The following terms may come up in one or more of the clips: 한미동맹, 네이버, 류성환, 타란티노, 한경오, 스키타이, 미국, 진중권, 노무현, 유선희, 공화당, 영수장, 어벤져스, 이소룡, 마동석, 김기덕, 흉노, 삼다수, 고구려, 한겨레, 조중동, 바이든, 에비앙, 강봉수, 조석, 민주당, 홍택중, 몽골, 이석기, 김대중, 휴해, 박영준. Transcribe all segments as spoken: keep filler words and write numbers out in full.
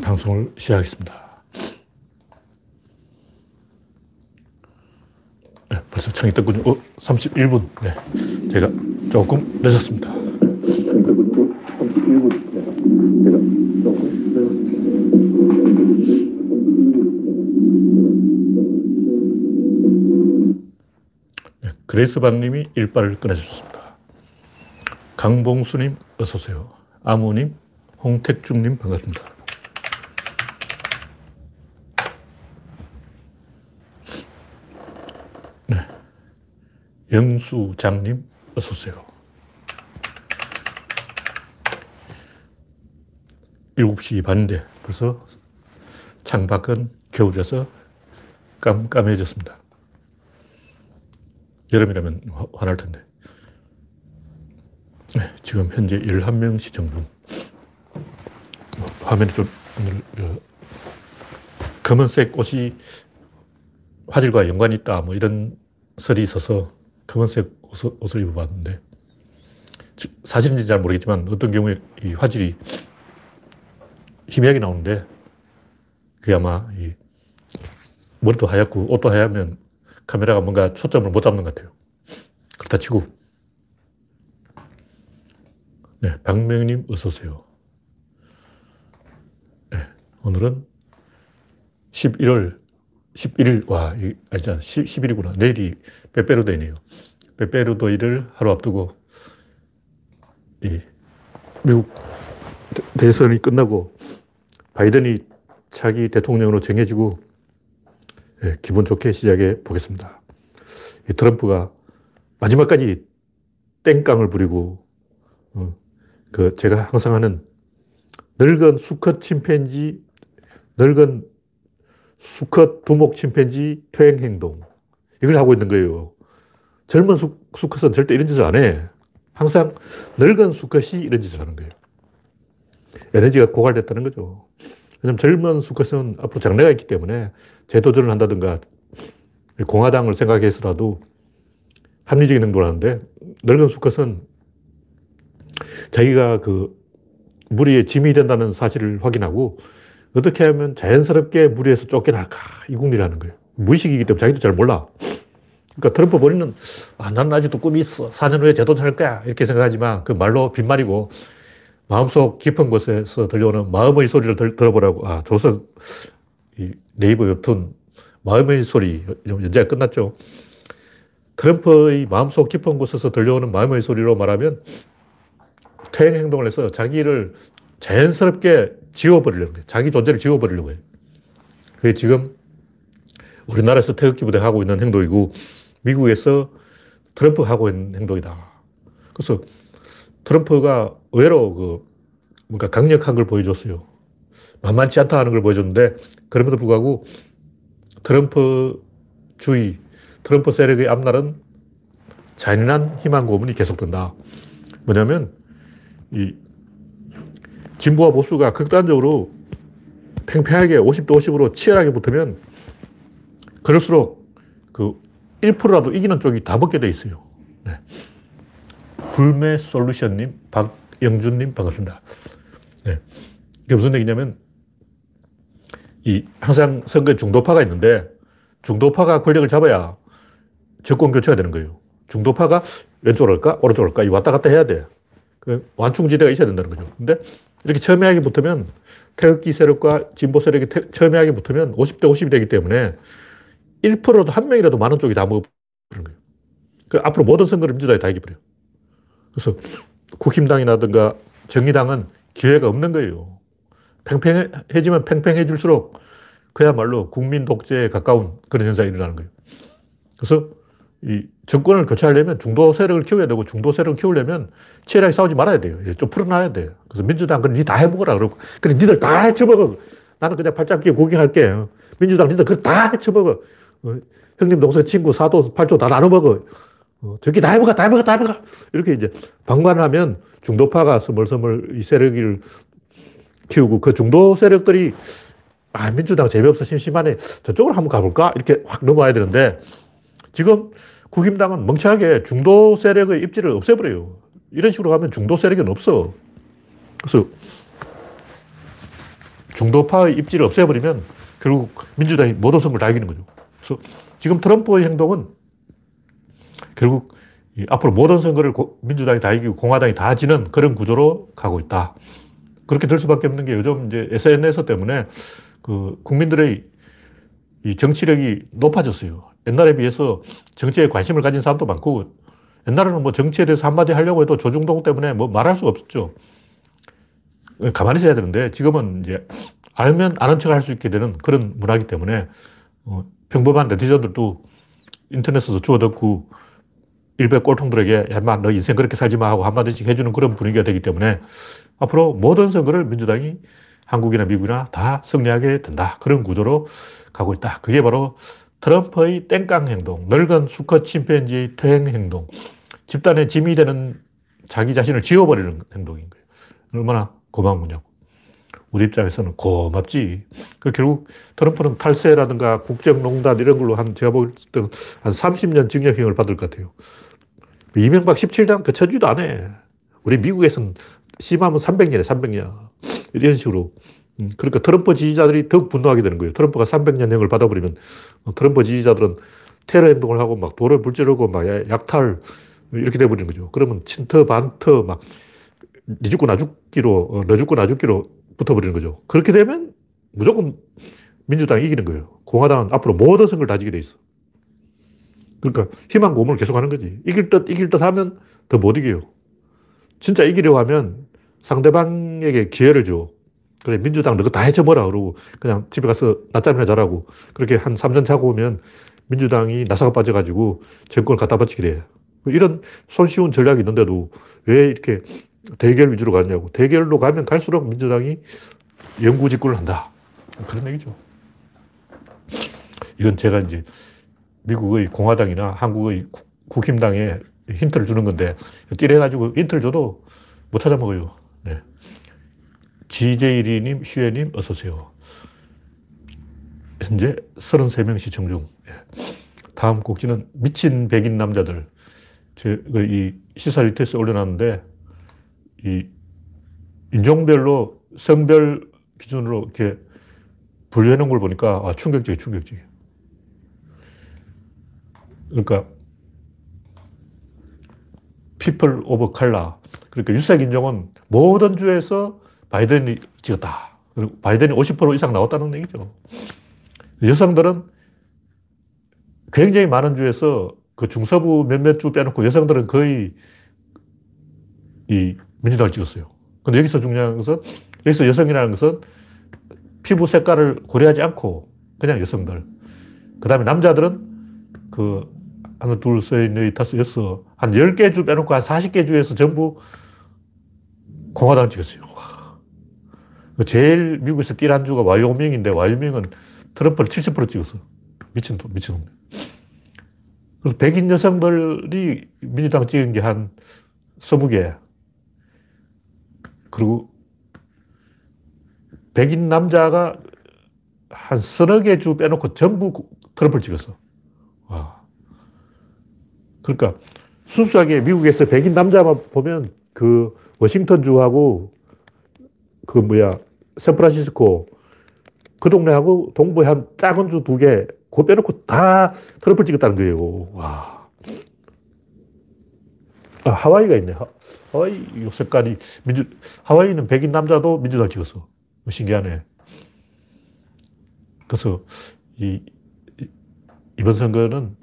방송을 시작하겠습니다. 네, 벌써 창이 떴군요. 어, 삼십일 분. 네, 제가 조금 늦었습니다. 창이 떴군요. 삼십일 분. 네, 제가 조금 늦었습니다. 네, 그레이스박님이 일발을 꺼내주셨습니다. 강봉수님 어서오세요. 아모님, 홍택중님 반갑습니다. 영수장님 어서오세요. 일곱 시 반인데 벌써 창밖은 겨울이라서 깜깜해졌습니다. 여름이라면 화, 화날 텐데. 네, 지금 현재 열한 명 시청 중. 화면이 좀 오늘 어, 검은색 옷이 화질과 연관이 있다 뭐 이런 설이 있어서 검은색 옷을 입어봤는데, 사실인지 잘 모르겠지만 어떤 경우에 이 화질이 희미하게 나오는데, 그게 아마 이 머리도 하얗고 옷도 하얗면 카메라가 뭔가 초점을 못 잡는 것 같아요. 그렇다 치고. 네, 박명희님 어서오세요. 네, 오늘은 십일월 십일 일, 와, 아니잖아, 십일이구나. 내일이 빼빼로데이네요. 빼빼로데이를 하루 앞두고, 이, 미국 대선이 끝나고, 바이든이 차기 대통령으로 정해지고, 예, 기분 좋게 시작해 보겠습니다. 이 트럼프가 마지막까지 땡깡을 부리고, 어, 그, 제가 항상 하는 늙은 수컷 침팬지, 늙은 수컷 두목 침팬지 퇴행 행동, 이걸 하고 있는 거예요. 젊은 수, 수컷은 절대 이런 짓을 안 해. 항상 늙은 수컷이 이런 짓을 하는 거예요. 에너지가 고갈됐다는 거죠. 왜냐하면 젊은 수컷은 앞으로 장래가 있기 때문에 재도전을 한다든가 공화당을 생각해서라도 합리적인 행동을 하는데, 늙은 수컷은 자기가 그 무리에 짐이 된다는 사실을 확인하고 어떻게 하면 자연스럽게 무리해서 쫓겨날까, 이 궁리를 하는 거예요. 무의식이기 때문에 자기도 잘 몰라. 그러니까 트럼프 본인은, 아, 나는 아직도 꿈이 있어, 사 년 후에 재도전할 거야, 이렇게 생각하지만 그 말로 빈말이고, 마음속 깊은 곳에서 들려오는 마음의 소리를 들, 들어보라고. 아, 조석 이 네이버 웹툰 마음의 소리 연재가 끝났죠. 트럼프의 마음속 깊은 곳에서 들려오는 마음의 소리로 말하면 퇴행 행동을 해서 자기를 자연스럽게 지워버리려는 거예요. 자기 존재를 지워버리려고 해요. 그게 지금 우리나라에서 태극기 부대가 하고 있는 행동이고, 미국에서 트럼프가 하고 있는 행동이다. 그래서 트럼프가 의외로 그 뭔가 강력한 걸 보여줬어요. 만만치 않다 하는 걸 보여줬는데, 그럼에도 불구하고 트럼프 주의, 트럼프 세력의 앞날은 잔인한 희망 고문이 계속된다. 뭐냐면 이 진보와 보수가 극단적으로 팽팽하게 오십 대 오십으로 치열하게 붙으면 그럴수록 그 일 퍼센트라도 이기는 쪽이 다 먹게 돼 있어요. 네. 불매솔루션님, 박영준님 반갑습니다. 네. 이게 무슨 얘기냐면, 이 항상 선거에 중도파가 있는데 중도파가 권력을 잡아야 정권 교체가 되는 거예요. 중도파가 왼쪽으로 갈까 오른쪽으로 갈까 이 왔다 갔다 해야 돼. 그 완충지대가 있어야 된다는 거죠. 근데 이렇게 첨예하게 붙으면, 태극기 세력과 진보 세력이 태, 첨예하게 붙으면 오십 대 오십이 되기 때문에 일 퍼센트라도 한 명이라도 많은 쪽이 다 먹어버리는 거예요. 그 앞으로 모든 선거를 민주당이 다 이겨버려요. 그래서 국힘당이라든가 정의당은 기회가 없는 거예요. 팽팽해지면 팽팽해질수록 그야말로 국민 독재에 가까운 그런 현상이 일어나는 거예요. 그래서 이 정권을 교체하려면 중도 세력을 키워야 되고, 중도 세력을 키우려면 치열하게 싸우지 말아야 돼요. 좀 풀어놔야 돼요. 그래서 민주당, 그래, 니 다 해먹어라. 그러고, 그래, 니들 다 해쳐먹어. 나는 그냥 팔짱 끼고 구경할게. 민주당, 니들 그래, 다 해쳐먹어. 어, 형님, 동생, 친구, 사도, 팔조 다 나눠먹어. 어, 저기 다 해먹어, 다 해먹어, 다 해먹어. 이렇게 이제 방관을 하면 중도파가 스멀스멀 이 세력을 키우고, 그 중도 세력들이, 아, 민주당 재미없어, 심심하네, 저쪽으로 한번 가볼까? 이렇게 확 넘어와야 되는데, 지금 국힘당은 멍청하게 중도 세력의 입지를 없애버려요. 이런 식으로 가면 중도 세력은 없어. 그래서 중도파의 입지를 없애버리면 결국 민주당이 모든 선거를 다 이기는 거죠. 그래서 지금 트럼프의 행동은 결국 이 앞으로 모든 선거를 고, 민주당이 다 이기고 공화당이 다 지는 그런 구조로 가고 있다. 그렇게 될 수밖에 없는 게 요즘 이제 에스엔에스 때문에 그 국민들의 이 정치력이 높아졌어요. 옛날에 비해서 정치에 관심을 가진 사람도 많고, 옛날에는 뭐 정치에 대해서 한마디 하려고 해도 조중동 때문에 뭐 말할 수가 없었죠. 가만히 있어야 되는데, 지금은 이제 알면 아는 척 할 수 있게 되는 그런 문화이기 때문에, 어, 평범한 네티즌들도 인터넷에서 주워 듣고, 일베 꼴통들에게, 야, 인마, 너 인생 그렇게 살지 마 하고 한마디씩 해주는 그런 분위기가 되기 때문에, 앞으로 모든 선거를 민주당이 한국이나 미국이나 다 승리하게 된다. 그런 구조로 가고 있다. 그게 바로 트럼프의 땡깡 행동, 늙은 수컷 침팬지의 퇴행 행동, 집단의 짐이 되는 자기 자신을 지워버리는 행동인 거예요. 얼마나 고마운 거냐고. 우리 입장에서는 고맙지. 그 결국 트럼프는 탈세라든가 국정농단 이런 걸로 한, 제가 볼 때 한 삼십 년 징역형을 받을 것 같아요. 이명박 십칠 년 거쳐지도 안 해. 우리 미국에서는 심하면 삼백 년이야, 삼백 년. 이런 식으로. 그러니까 트럼프 지지자들이 더욱 분노하게 되는 거예요. 트럼프가 삼백 년형을 받아버리면 트럼프 지지자들은 테러 행동을 하고 막 돌을 불지르고 막 약탈 이렇게 돼버리는 거죠. 그러면 친터, 반터, 막 니 죽고 나 죽기로, 너 죽고 나 죽기로 붙어버리는 거죠. 그렇게 되면 무조건 민주당이 이기는 거예요. 공화당은 앞으로 모든 선거를 다 지게 돼 있어. 그러니까 희망 고문을 계속하는 거지. 이길 듯 이길 듯 하면 더 못 이겨요. 진짜 이기려고 하면 상대방에게 기회를 줘. 그래, 민주당 너가 다 해쳐버라 그러고 그냥 집에 가서 낮잠이나 자라고. 그렇게 한 삼 년 차고 오면 민주당이 나사가 빠져가지고 정권을 갖다 바치게 돼. 이런 손쉬운 전략이 있는데도 왜 이렇게 대결 위주로 가느냐고. 대결로 가면 갈수록 민주당이 영구직구를 한다. 그런 얘기죠. 이건 제가 이제 미국의 공화당이나 한국의 국힘당에 힌트를 주는 건데, 띠려가지고 힌트를 줘도 못 찾아먹어요. 네. 지제이리님, 휴해님, 어서오세요. 현재 서른세 명 시청 중. 다음 곡지는 미친 백인 남자들. 제가 이 시사 리트에서 올려놨는데, 이 인종별로, 성별 기준으로 이렇게 분류해 놓은 걸 보니까, 아, 충격적이에요, 충격적이에요. 그러니까, people of color. 그러니까 유색 인종은 모든 주에서 바이든이 찍었다. 그리고 바이든이 오십 퍼센트 이상 나왔다는 얘기죠. 여성들은 굉장히 많은 주에서 그 중서부 몇몇 주 빼놓고 여성들은 거의 이 민주당을 찍었어요. 근데 여기서 중요한 것은, 여기서 여성이라는 것은 피부 색깔을 고려하지 않고 그냥 여성들. 그 다음에 남자들은 그 하나, 둘, 셋, 넷, 다섯, 여섯, 한 열 개 주 빼놓고 한 사십 개 주에서 전부 공화당을 찍었어요. 제일 미국에서 띨한 주가 와이오밍인데, 와이오밍은 트럼프를 칠십 퍼센트 찍었어. 미친, 미친놈. 그리고 백인 여성들이 민주당 찍은 게 한 스무 개. 그리고 백인 남자가 한 서너 개 주 빼놓고 전부 트럼프를 찍었어. 와. 그러니까 순수하게 미국에서 백인 남자만 보면 그 워싱턴주하고 그, 뭐야, 샌프란시스코, 그 동네하고 동부에 한 작은 주 두 개, 그거 빼놓고 다 트럼프를 찍었다는 거예요. 와. 아, 하와이가 있네. 하, 하와이 색깔이, 민주, 하와이는 백인 남자도 민주당 찍었어. 신기하네. 그래서, 이, 이 이번 선거는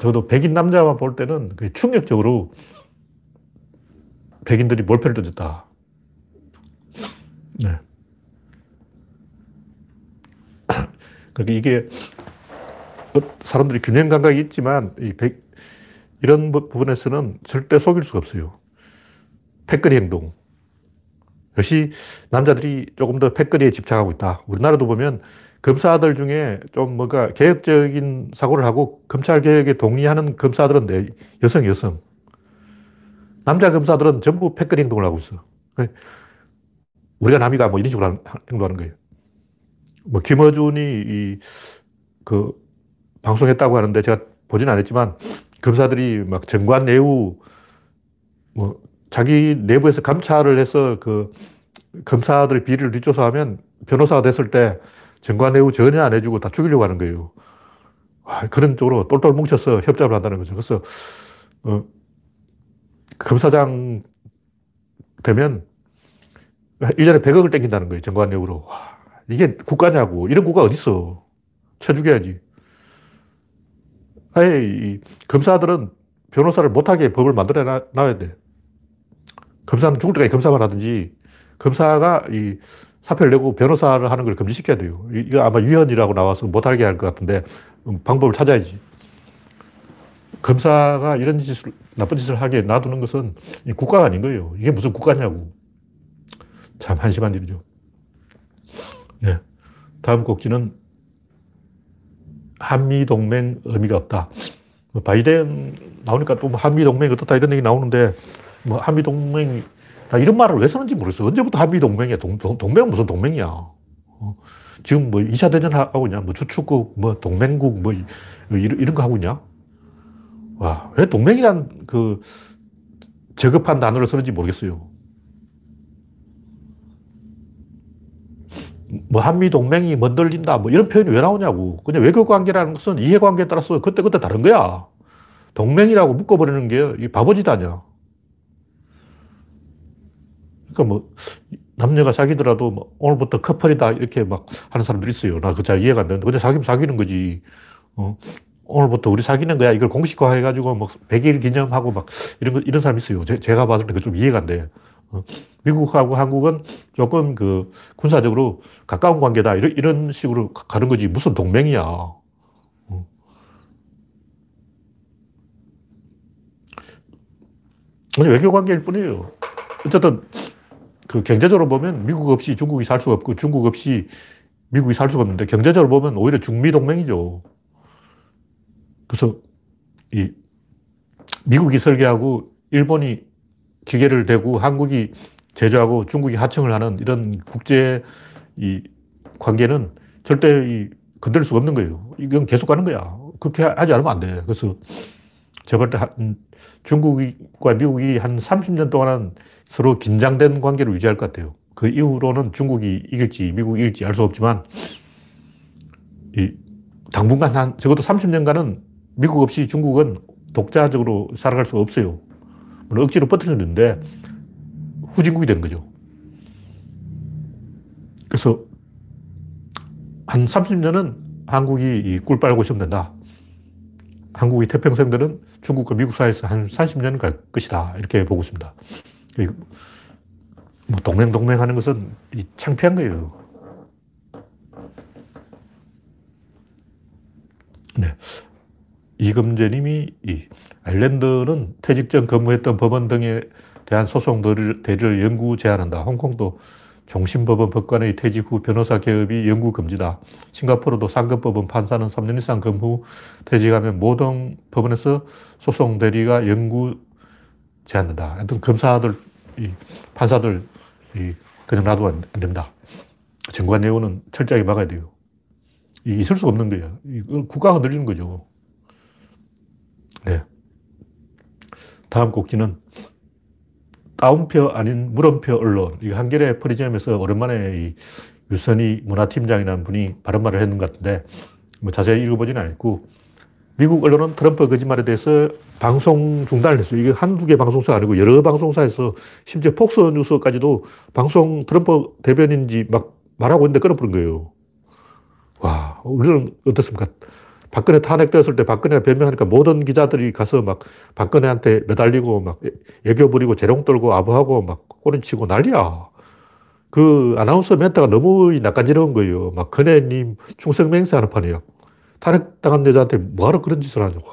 저도 백인 남자만 볼 때는 충격적으로 백인들이 몰표를 던졌다. 네. 그러니까 이게 사람들이 균형 감각이 있지만 이 백, 이런 부분에서는 절대 속일 수가 없어요. 패거리 행동. 역시 남자들이 조금 더 패거리에 집착하고 있다. 우리나라도 보면 검사들 중에 좀 뭔가 개혁적인 사고를 하고 검찰 개혁에 동의하는 검사들은 여성, 여성. 남자 검사들은 전부 패거리 행동을 하고 있어. 우리가 남이가 뭐 이런 식으로 행동하는 거예요. 뭐, 김어준이, 이, 그, 방송했다고 하는데 제가 보진 않았지만, 검사들이 막 정관 내우, 뭐, 자기 내부에서 감찰을 해서 그, 검사들 비리를 뒷조사하면 변호사가 됐을 때 정관예우 전혀 안 해주고 다 죽이려고 하는 거예요. 와, 그런 쪽으로 똘똘 뭉쳐서 협잡을 한다는 거죠. 그래서 어, 검사장 되면 일 년에 백억을 땡긴다는 거예요. 정관예우로. 와, 이게 국가냐고. 이런 국가 어디 있어. 쳐 죽여야지. 아예 이 검사들은 변호사를 못하게 법을 만들어 놔야 돼. 검사는 죽을 때까지 검사만 하든지, 검사가 이 사표를 내고 변호사를 하는 걸 금지시켜야 돼요. 이거 아마 위헌이라고 나와서 못하게 할 것 같은데 방법을 찾아야지. 검사가 이런 짓을, 나쁜 짓을 하게 놔두는 것은 국가가 아닌 거예요. 이게 무슨 국가냐고. 참 한심한 일이죠. 네. 다음 꼭지는 한미동맹 의미가 없다. 바이든 나오니까 또 한미동맹이 어떻다 이런 얘기 나오는데, 뭐 한미동맹이, 나 이런 말을 왜 쓰는지 모르겠어. 언제부터 한미동맹이야. 동, 동, 동맹은 무슨 동맹이야. 어, 지금 뭐 이 차 대전 하고 있냐. 뭐 주축국, 뭐 동맹국, 뭐 이런, 이런 거 하고 있냐. 와, 왜 동맹이란 그 저급한 단어를 쓰는지 모르겠어요. 뭐 한미동맹이 먼들린다 뭐 이런 표현이 왜 나오냐고. 그냥 외교관계라는 것은 이해관계에 따라서 그때그때 다른 거야. 동맹이라고 묶어버리는 게 이 바보짓 아니야. 그러니까 뭐 남녀가 사귀더라도 뭐 오늘부터 커플이다 이렇게 막 하는 사람들이 있어요. 나 그 잘 이해가 안 되는데. 그냥 사귀면 사귀는 거지. 어, 오늘부터 우리 사귀는 거야. 이걸 공식화 해가지고 막 백 일 기념하고 막 이런 거, 이런 사람이 있어요. 제, 제가 봤을 때 그 좀 이해가 안 돼. 미국하고 한국은 조금 그 군사적으로 가까운 관계다 이런, 이런 식으로 가는 거지. 무슨 동맹이야. 아니, 외교 관계일 뿐이에요. 어쨌든 그 경제적으로 보면 미국 없이 중국이 살 수가 없고 중국 없이 미국이 살 수가 없는데, 경제적으로 보면 오히려 중미 동맹이죠. 그래서 이 미국이 설계하고 일본이 기계를 대고 한국이 제조하고 중국이 하청을 하는 이런 국제 이 관계는 절대 이 건들 수가 없는 거예요. 이건 계속 가는 거야. 그렇게 하지 않으면 안 돼. 그래서 제가 볼 때 중국과 미국이 한 삼십 년 동안은 서로 긴장된 관계를 유지할 것 같아요. 그 이후로는 중국이 이길지 미국이 이길지 알 수 없지만, 이 당분간 한 적어도 삼십 년간은 미국 없이 중국은 독자적으로 살아갈 수가 없어요. 억지로 버텨줬는데 후진국이 된 거죠. 그래서 한 삼십 년은 한국이 꿀 빨고 있으면 된다. 한국의 태평성들은 중국과 미국 사이에서 한 삼십 년 갈 것이다. 이렇게 보고 있습니다. 뭐 동맹 동맹 하는 것은 이 창피한 거예요. 네. 이금재님이 이 아일랜드는 퇴직 전 근무했던 법원 등에 대한 소송 대리를 영구 제한한다. 홍콩도 종신법원 법관의 퇴직 후 변호사 개업이 영구 금지다. 싱가포르도 상급법원 판사는 삼 년 이상 근무 퇴직하면 모든 법원에서 소송 대리가 영구 제한된다. 하여튼 검사들, 이 판사들 이 그냥 놔두면 안 됩니다. 정관예우는 철저하게 막아야 돼요. 이게 있을 수가 없는 거예요. 국가가 흔들리는 거죠. 네. 다음 꼭지는 따옴표 아닌 물음표 언론. 이 한겨레 프리즘에서 오랜만에 이 유선희 문화팀장이라는 분이 바른 말을 했는 것 같은데, 뭐 자세히 읽어보진 않았고, 미국 언론은 트럼프 거짓말에 대해서 방송 중단을 했어요. 이게 한두 개 방송사가 아니고 여러 방송사에서, 심지어 폭스뉴스까지도 방송 트럼프 대변인인지 막 말하고 있는데 끊어버린 거예요. 와, 우리는 어떻습니까? 박근혜 탄핵되었을 때 박근혜가 변명하니까 모든 기자들이 가서 막 박근혜한테 매달리고 막 애교 부리고 재롱 떨고 아부하고 막 꼬리치고 난리야. 그 아나운서 멘트가 너무 낯간지러운 거예요. 막 근혜님 충성맹세하는 판이에요. 탄핵당한 여자한테 뭐하러 그런 짓을 하냐고.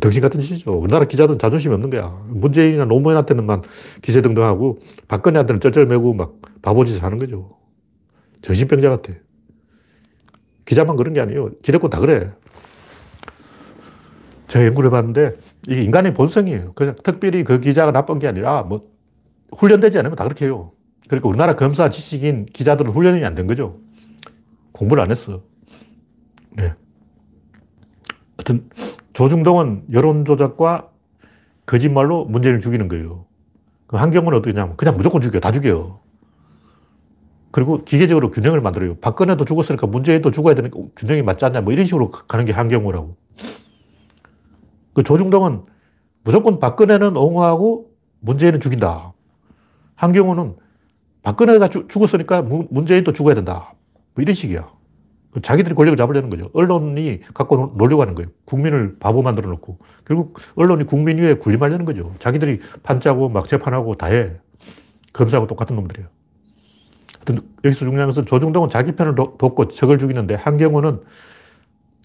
등신 같은 짓이죠. 우리나라 기자들은 자존심이 없는 거야. 문재인이나 노무현한테는만 기세등등하고 박근혜한테는 쩔쩔매고 막 바보짓을 하는 거죠. 정신병자 같아. 기자만 그런 게 아니에요. 기득권 다 그래. 제가 연구를 해봤는데 이게 인간의 본성이에요. 그냥 특별히 그 기자가 나쁜 게 아니라 뭐 훈련되지 않으면 다 그렇게 해요. 그러니까 우리나라 검사 지식인 기자들은 훈련이 안 된 거죠. 공부를 안 했어. 네. 하여튼 조중동은 여론조작과 거짓말로 문재인을 죽이는 거예요. 한경은 어떻게 하냐면 그냥 무조건 죽여. 다 죽여요. 그리고 기계적으로 균형을 만들어요. 박근혜도 죽었으니까 문재인도 죽어야 되는 균형이 맞지 않냐, 뭐 이런 식으로 가는 게 한경우라고. 그 조중동은 무조건 박근혜는 옹호하고 문재인은 죽인다. 한경우는 박근혜가 주, 죽었으니까 문재인도 죽어야 된다. 뭐 이런 식이야. 자기들이 권력을 잡으려는 거죠. 언론이 갖고 놀려고 하는 거예요. 국민을 바보 만들어 놓고. 결국 언론이 국민 위에 군림하려는 거죠. 자기들이 판짜고 막 재판하고 다 해. 검사하고 똑같은 놈들이에요. 여기서 중요한 것은 조중동은 자기 편을 돕고 적을 죽이는데 한경우는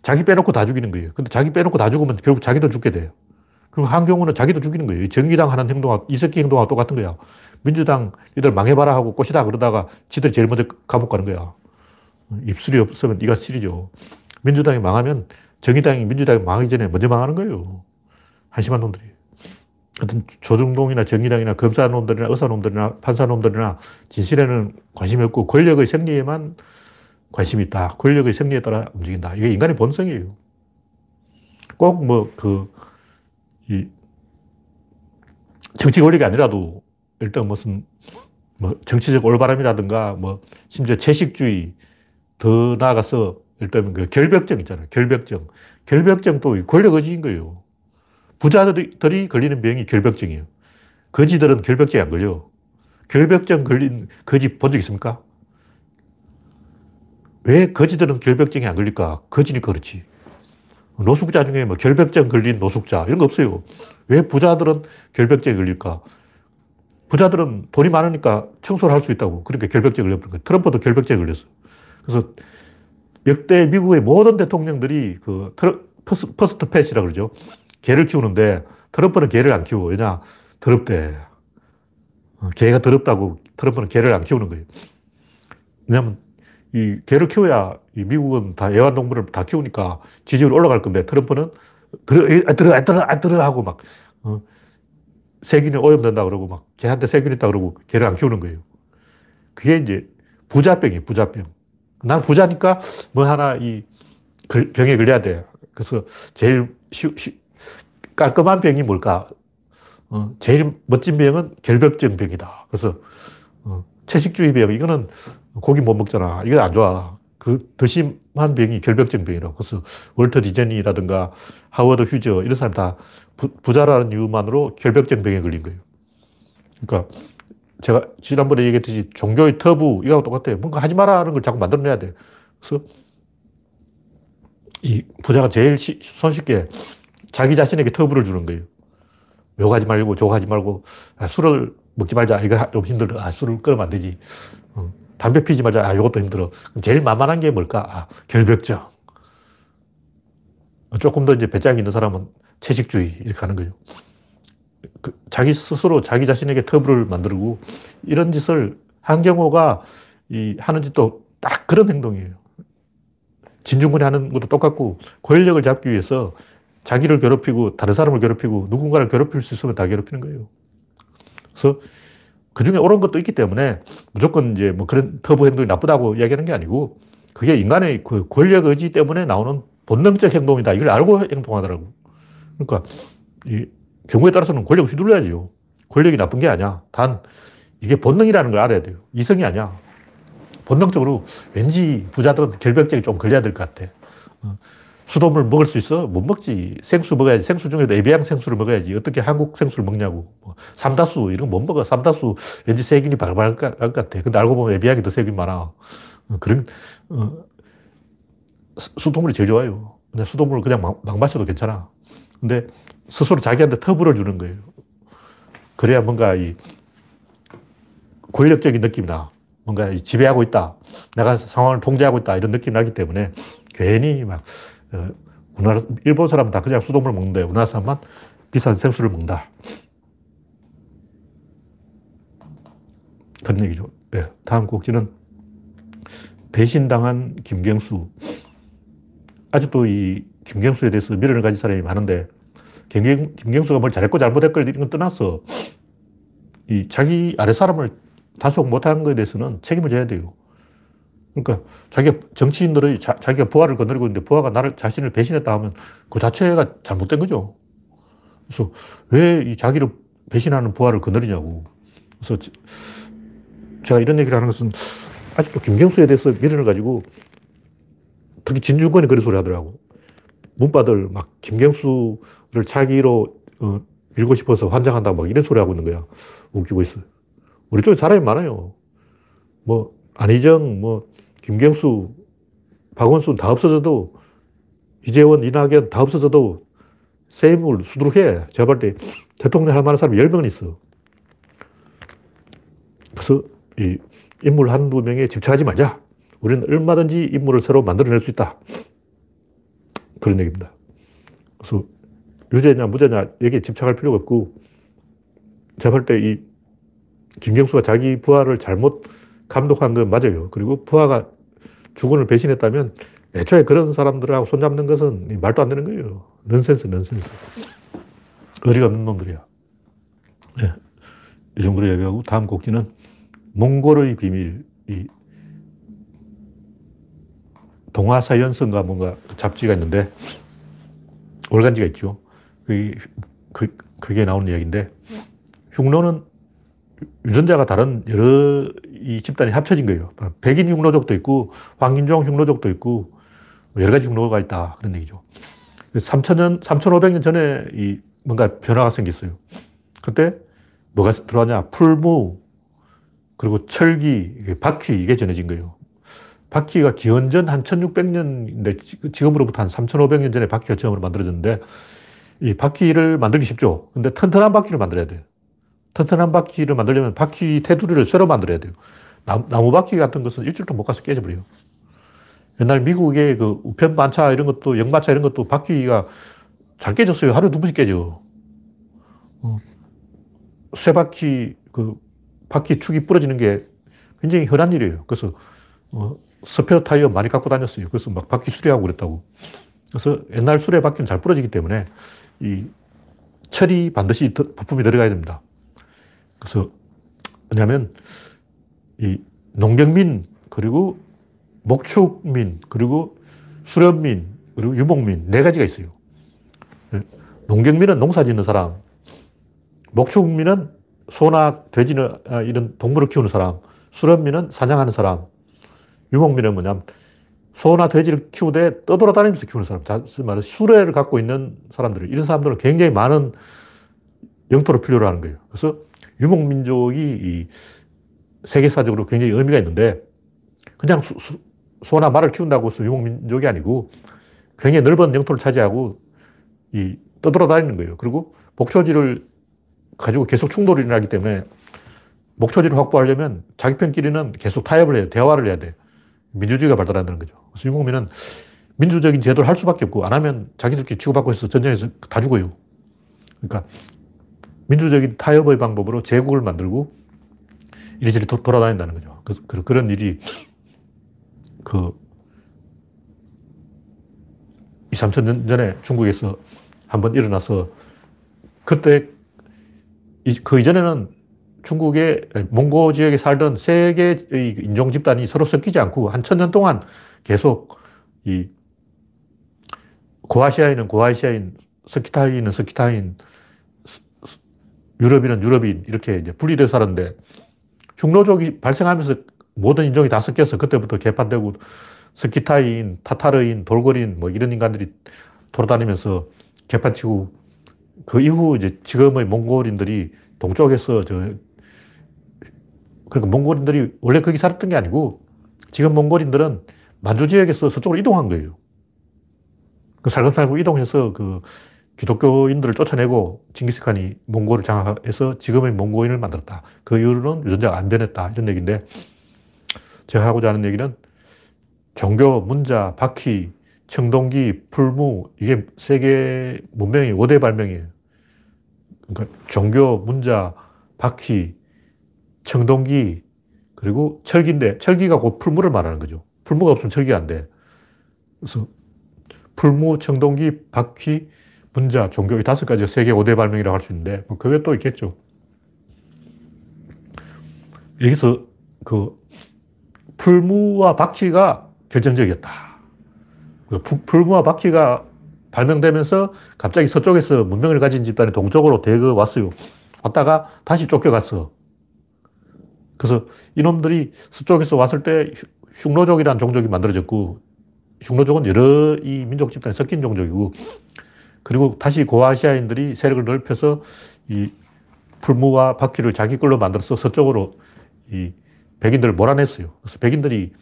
자기 빼놓고 다 죽이는 거예요. 근데 자기 빼놓고 다 죽으면 결국 자기도 죽게 돼요. 그럼 한경우는 자기도 죽이는 거예요. 정의당 하는 행동하고 이석기 행동하고 똑같은 거야. 민주당 이들 망해봐라 하고 꽃이다 그러다가 지들 제일 먼저 감옥 가는 거야. 입술이 없으면 이가 시리죠. 민주당이 망하면 정의당이 민주당이 망하기 전에 먼저 망하는 거예요. 한심한 놈들이. 하여튼 조중동이나 정의당이나 검사놈들이나 의사놈들이나 판사놈들이나 진실에는 관심이 없고 권력의 생리에만 관심이 있다. 권력의 생리에 따라 움직인다. 이게 인간의 본성이에요. 꼭 뭐 그 이 정치 권력이 아니라도 일단 무슨 뭐 정치적 올바람이라든가 뭐 심지어 채식주의 더 나아가서 일단 그 결벽증 있잖아요. 결벽증. 결벽증도 권력 의지인 거예요. 부자들이 걸리는 병이 결벽증이에요. 거지들은 결벽증이 안 걸려. 결벽증 걸린 거지 본 적 있습니까? 왜 거지들은 결벽증이 안 걸릴까? 거지니까 그렇지. 노숙자 중에 뭐 결벽증 걸린 노숙자 이런 거 없어요. 왜 부자들은 결벽증이 걸릴까? 부자들은 돈이 많으니까 청소를 할 수 있다고. 그러니까 결벽증이 걸려버린 거예요. 트럼프도 결벽증이 걸렸어요. 그래서 역대 미국의 모든 대통령들이 그 트러, 퍼스, 퍼스트 패시라고 그러죠. 개를 키우는데 트럼프는 개를 안 키워. 왜냐? 더럽대. 개가 더럽다고 트럼프는 개를 안 키우는 거예요. 왜냐하면 이 개를 키워야 이 미국은 다 애완동물을 다 키우니까 지지율 올라갈 건데 트럼프는 들어, 들어, 들어, 들어 하고 막 어, 세균이 오염된다 그러고 막 개한테 세균 있다 그러고 개를 안 키우는 거예요. 그게 이제 부자병이에요. 부자병. 난 부자니까 뭐 하나 이 병에 걸려야 돼. 그래서 제일 쉬, 쉬, 깔끔한 병이 뭘까? 어, 제일 멋진 병은 결벽증 병이다. 그래서 어, 채식주의 병, 이거는 고기 못 먹잖아. 이건 안 좋아. 그 더 심한 병이 결벽증 병이라고. 그래서 월터 디즈니라든가 하워드 휴즈 이런 사람 다 부, 부자라는 이유만으로 결벽증 병에 걸린 거예요. 그러니까 제가 지난번에 얘기했듯이 종교의 터부, 이거하고 똑같아요. 뭔가 하지 마라는 걸 자꾸 만들어내야 돼. 그래서 이 부자가 제일 시, 손쉽게 자기 자신에게 터부를 주는 거예요. 요거 하지 말고, 저거 하지 말고, 아, 술을 먹지 말자. 이거 좀 힘들어. 아, 술을 끓으면 안 되지. 어, 담배 피지 말자. 아, 이것도 힘들어. 그럼 제일 만만한 게 뭘까? 아, 결벽증. 조금 더 이제 배짱이 있는 사람은 채식주의. 이렇게 하는 거죠. 그 자기 스스로 자기 자신에게 터부를 만들고, 이런 짓을 한경호가 이 하는 짓도 딱 그런 행동이에요. 진중권이 하는 것도 똑같고, 권력을 잡기 위해서 자기를 괴롭히고 다른 사람을 괴롭히고 누군가를 괴롭힐 수 있으면 다 괴롭히는 거예요. 그래서 그중에 옳은 것도 있기 때문에 무조건 이제 뭐 그런 터부 행동이 나쁘다고 이야기하는 게 아니고, 그게 인간의 그 권력 의지 때문에 나오는 본능적 행동이다. 이걸 알고 행동하더라고. 그러니까 이 경우에 따라서는 권력을 휘둘러야죠. 권력이 나쁜 게 아니야. 단 이게 본능이라는 걸 알아야 돼요. 이성이 아니야. 본능적으로 왠지 부자들은 결벽증이 좀 걸려야 될 것 같아. 수돗물 먹을 수 있어? 못 먹지. 생수 먹어야지. 생수 중에도 에비앙 생수를 먹어야지. 어떻게 한국 생수를 먹냐고. 뭐 삼다수 이런 거 못 먹어. 삼다수 왠지 세균이 발발할 것 같아. 근데 알고 보면 에비앙이 더 세균 많아. 그런 어, 수돗물이 제일 좋아요. 근데 수돗물을 그냥 막, 막 마셔도 괜찮아. 근데 스스로 자기한테 터부를 주는 거예요. 그래야 뭔가 이 권력적인 느낌이 나. 뭔가 이 지배하고 있다. 내가 상황을 통제하고 있다. 이런 느낌이 나기 때문에 괜히 막 우리나라, 일본 사람은 다 그냥 수돗물 먹는데 우리나라 사람만 비싼 생수를 먹는다. 그런 얘기죠. 네. 다음 꼭지는 배신당한 김경수. 아직도 이 김경수에 대해서 미련을 가진 사람이 많은데, 김경, 김경수가 뭘 잘했고 잘못했걸 이런 건 떠나서 이 자기 아랫사람을 단속 못한 것에 대해서는 책임을 져야 돼요. 그러니까 자기가 정치인들의 자, 자기가 부하를 거느리고 있는데 부하가 나를 자신을 배신했다 하면 그 자체가 잘못된 거죠. 그래서 왜 이 자기를 배신하는 부하를 거느리냐고. 그래서 제가 이런 얘기를 하는 것은 아직도 김경수에 대해서 미련을 가지고 특히 진중권이 그런 소리 하더라고. 문파들 막 김경수를 차기로 어, 밀고 싶어서 환장한다 막 이런 소리 하고 있는 거야. 웃기고 있어. 우리 쪽에 사람이 많아요. 뭐 안희정, 뭐 김경수, 박원순 다 없어져도 이재원, 이낙연 다 없어져도 새 인물 수두룩해. 제가 볼 때 대통령 할 만한 사람이 열 명은 있어. 그래서 이 인물 한두 명에 집착하지 말자. 우리는 얼마든지 인물을 새로 만들어낼 수 있다. 그런 얘기입니다. 그래서 유죄냐 무죄냐 여기에 집착할 필요가 없고, 제가 볼 때 이 김경수가 자기 부하를 잘못 감독한 건 맞아요. 그리고 부하가 주군을 배신했다면 애초에 그런 사람들하고 손잡는 것은 말도 안 되는 거예요. 넌센스, 넌센스. 어리가 없는 놈들이야. 네. 이 정도로 얘기하고 다음 곡지는 몽골의 비밀. 이 동아사연성과 뭔가 잡지가 있는데 월간지가 있죠. 그게, 그, 그게 나오는 이야기인데, 흉노는 유전자가 다른 여러 이 집단이 합쳐진 거예요. 백인 흉노족도 있고 황인종 흉노족도 있고 여러 가지 흉노가 있다, 그런 얘기죠. 삼천 년, 삼천오백 년 전에 이 뭔가 변화가 생겼어요. 그때 뭐가 들어가냐? 풀무, 그리고 철기, 바퀴, 이게 전해진 거예요. 바퀴가 기원전 한 천육백 년인데 지금으로부터 한 삼천오백 년 전에 바퀴가 처음으로 만들어졌는데, 이 바퀴를 만들기 쉽죠. 근데 튼튼한 바퀴를 만들어야 돼요. 튼튼한 바퀴를 만들려면 바퀴 테두리를 새로 만들어야 돼요. 나무, 나무 바퀴 같은 것은 일주일도 못 가서 깨져버려요. 옛날 미국의 그 우편 반차 이런 것도, 역마차 이런 것도 바퀴가 잘 깨졌어요. 하루에 두 번씩 깨져. 어, 쇠바퀴, 그, 바퀴 축이 부러지는 게 굉장히 흔한 일이에요. 그래서, 어, 스페어 타이어 많이 갖고 다녔어요. 그래서 막 바퀴 수리하고 그랬다고. 그래서 옛날 수레 바퀴는 잘 부러지기 때문에 이 철이 반드시 부품이 들어가야 됩니다. 그래서, 왜냐면, 이 농경민, 그리고 목축민, 그리고 수렵민, 그리고 유목민, 네 가지가 있어요. 농경민은 농사 짓는 사람, 목축민은 소나 돼지나 이런 동물을 키우는 사람, 수렵민은 사냥하는 사람, 유목민은 뭐냐면 소나 돼지를 키우되 떠돌아다니면서 키우는 사람, 다시 말해서 수레를 갖고 있는 사람들, 이런 사람들은 굉장히 많은 영토를 필요로 하는 거예요. 그래서 유목민족이 이 세계사적으로 굉장히 의미가 있는데, 그냥 수, 수, 소나 말을 키운다고 해서 유목민족이 아니고 굉장히 넓은 영토를 차지하고 이 떠돌아다니는 거예요. 그리고 목초지를 가지고 계속 충돌이 일어나기 때문에 목초지를 확보하려면 자기 편끼리는 계속 타협을 해요. 대화를 해야 돼. 민주주의가 발달한다는 거죠. 그래서 유목민은 민주적인 제도를 할 수밖에 없고, 안 하면 자기들끼리 치고받고 해서 전쟁에서 다 죽어요. 그러니까 민주적인 타협의 방법으로 제국을 만들고 이리저리 도, 돌아다닌다는 거죠. 그, 그런 일이 그 이삼천 년 전에 중국에서 한번 일어나서, 그때 그 이전에는 중국의 몽고 지역에 살던 세 개의 인종 집단이 서로 섞이지 않고 한 천 년 동안 계속 이 고아시아인은 고아시아인, 스키타이인은 스키타이인, 유럽인은 유럽인, 이렇게 이제 분리되어 살았는데, 흉노족이 발생하면서 모든 인종이 다 섞여서 그때부터 개판되고 스키타이인, 타타르인, 돌궐인 뭐 이런 인간들이 돌아다니면서 개판치고, 그 이후 이제 지금의 몽골인들이 동쪽에서 저, 그러니까 몽골인들이 원래 거기 살았던 게 아니고 지금 몽골인들은 만주 지역에서 서쪽으로 이동한 거예요. 그 살금살금 이동해서 그 기독교인들을 쫓아내고 징기스칸이 몽골을 장악해서 지금의 몽골인을 만들었다. 그 이후로는 유전자가 안 변했다, 이런 얘기인데, 제가 하고자 하는 얘기는 종교, 문자, 바퀴, 청동기, 풀무, 이게 세계 문명의 오 대 발명이에요. 그러니까 종교, 문자, 바퀴, 청동기, 그리고 철기인데, 철기가 곧 풀무를 말하는 거죠. 풀무가 없으면 철기가 안 돼. 그래서 풀무, 청동기, 바퀴, 문자, 종교, 이 다섯 가지가 세계 오 대 발명이라고 할 수 있는데, 뭐 그게 또 있겠죠. 여기서 그 풀무와 바퀴가 결정적이었다. 그 풀무와 바퀴가 발명되면서 갑자기 서쪽에서 문명을 가진 집단이 동쪽으로 대거 왔어요. 왔다가 다시 쫓겨갔어. 그래서 이놈들이 서쪽에서 왔을 때 흉노족이라는 종족이 만들어졌고, 흉노족은 여러 이 민족 집단이 섞인 종족이고, 그리고 다시 고아시아인들이 세력을 넓혀서 이 풀무와 바퀴를 자기 걸로 만들어서 서쪽으로 이 백인들을 몰아냈어요. 그래서 백인들이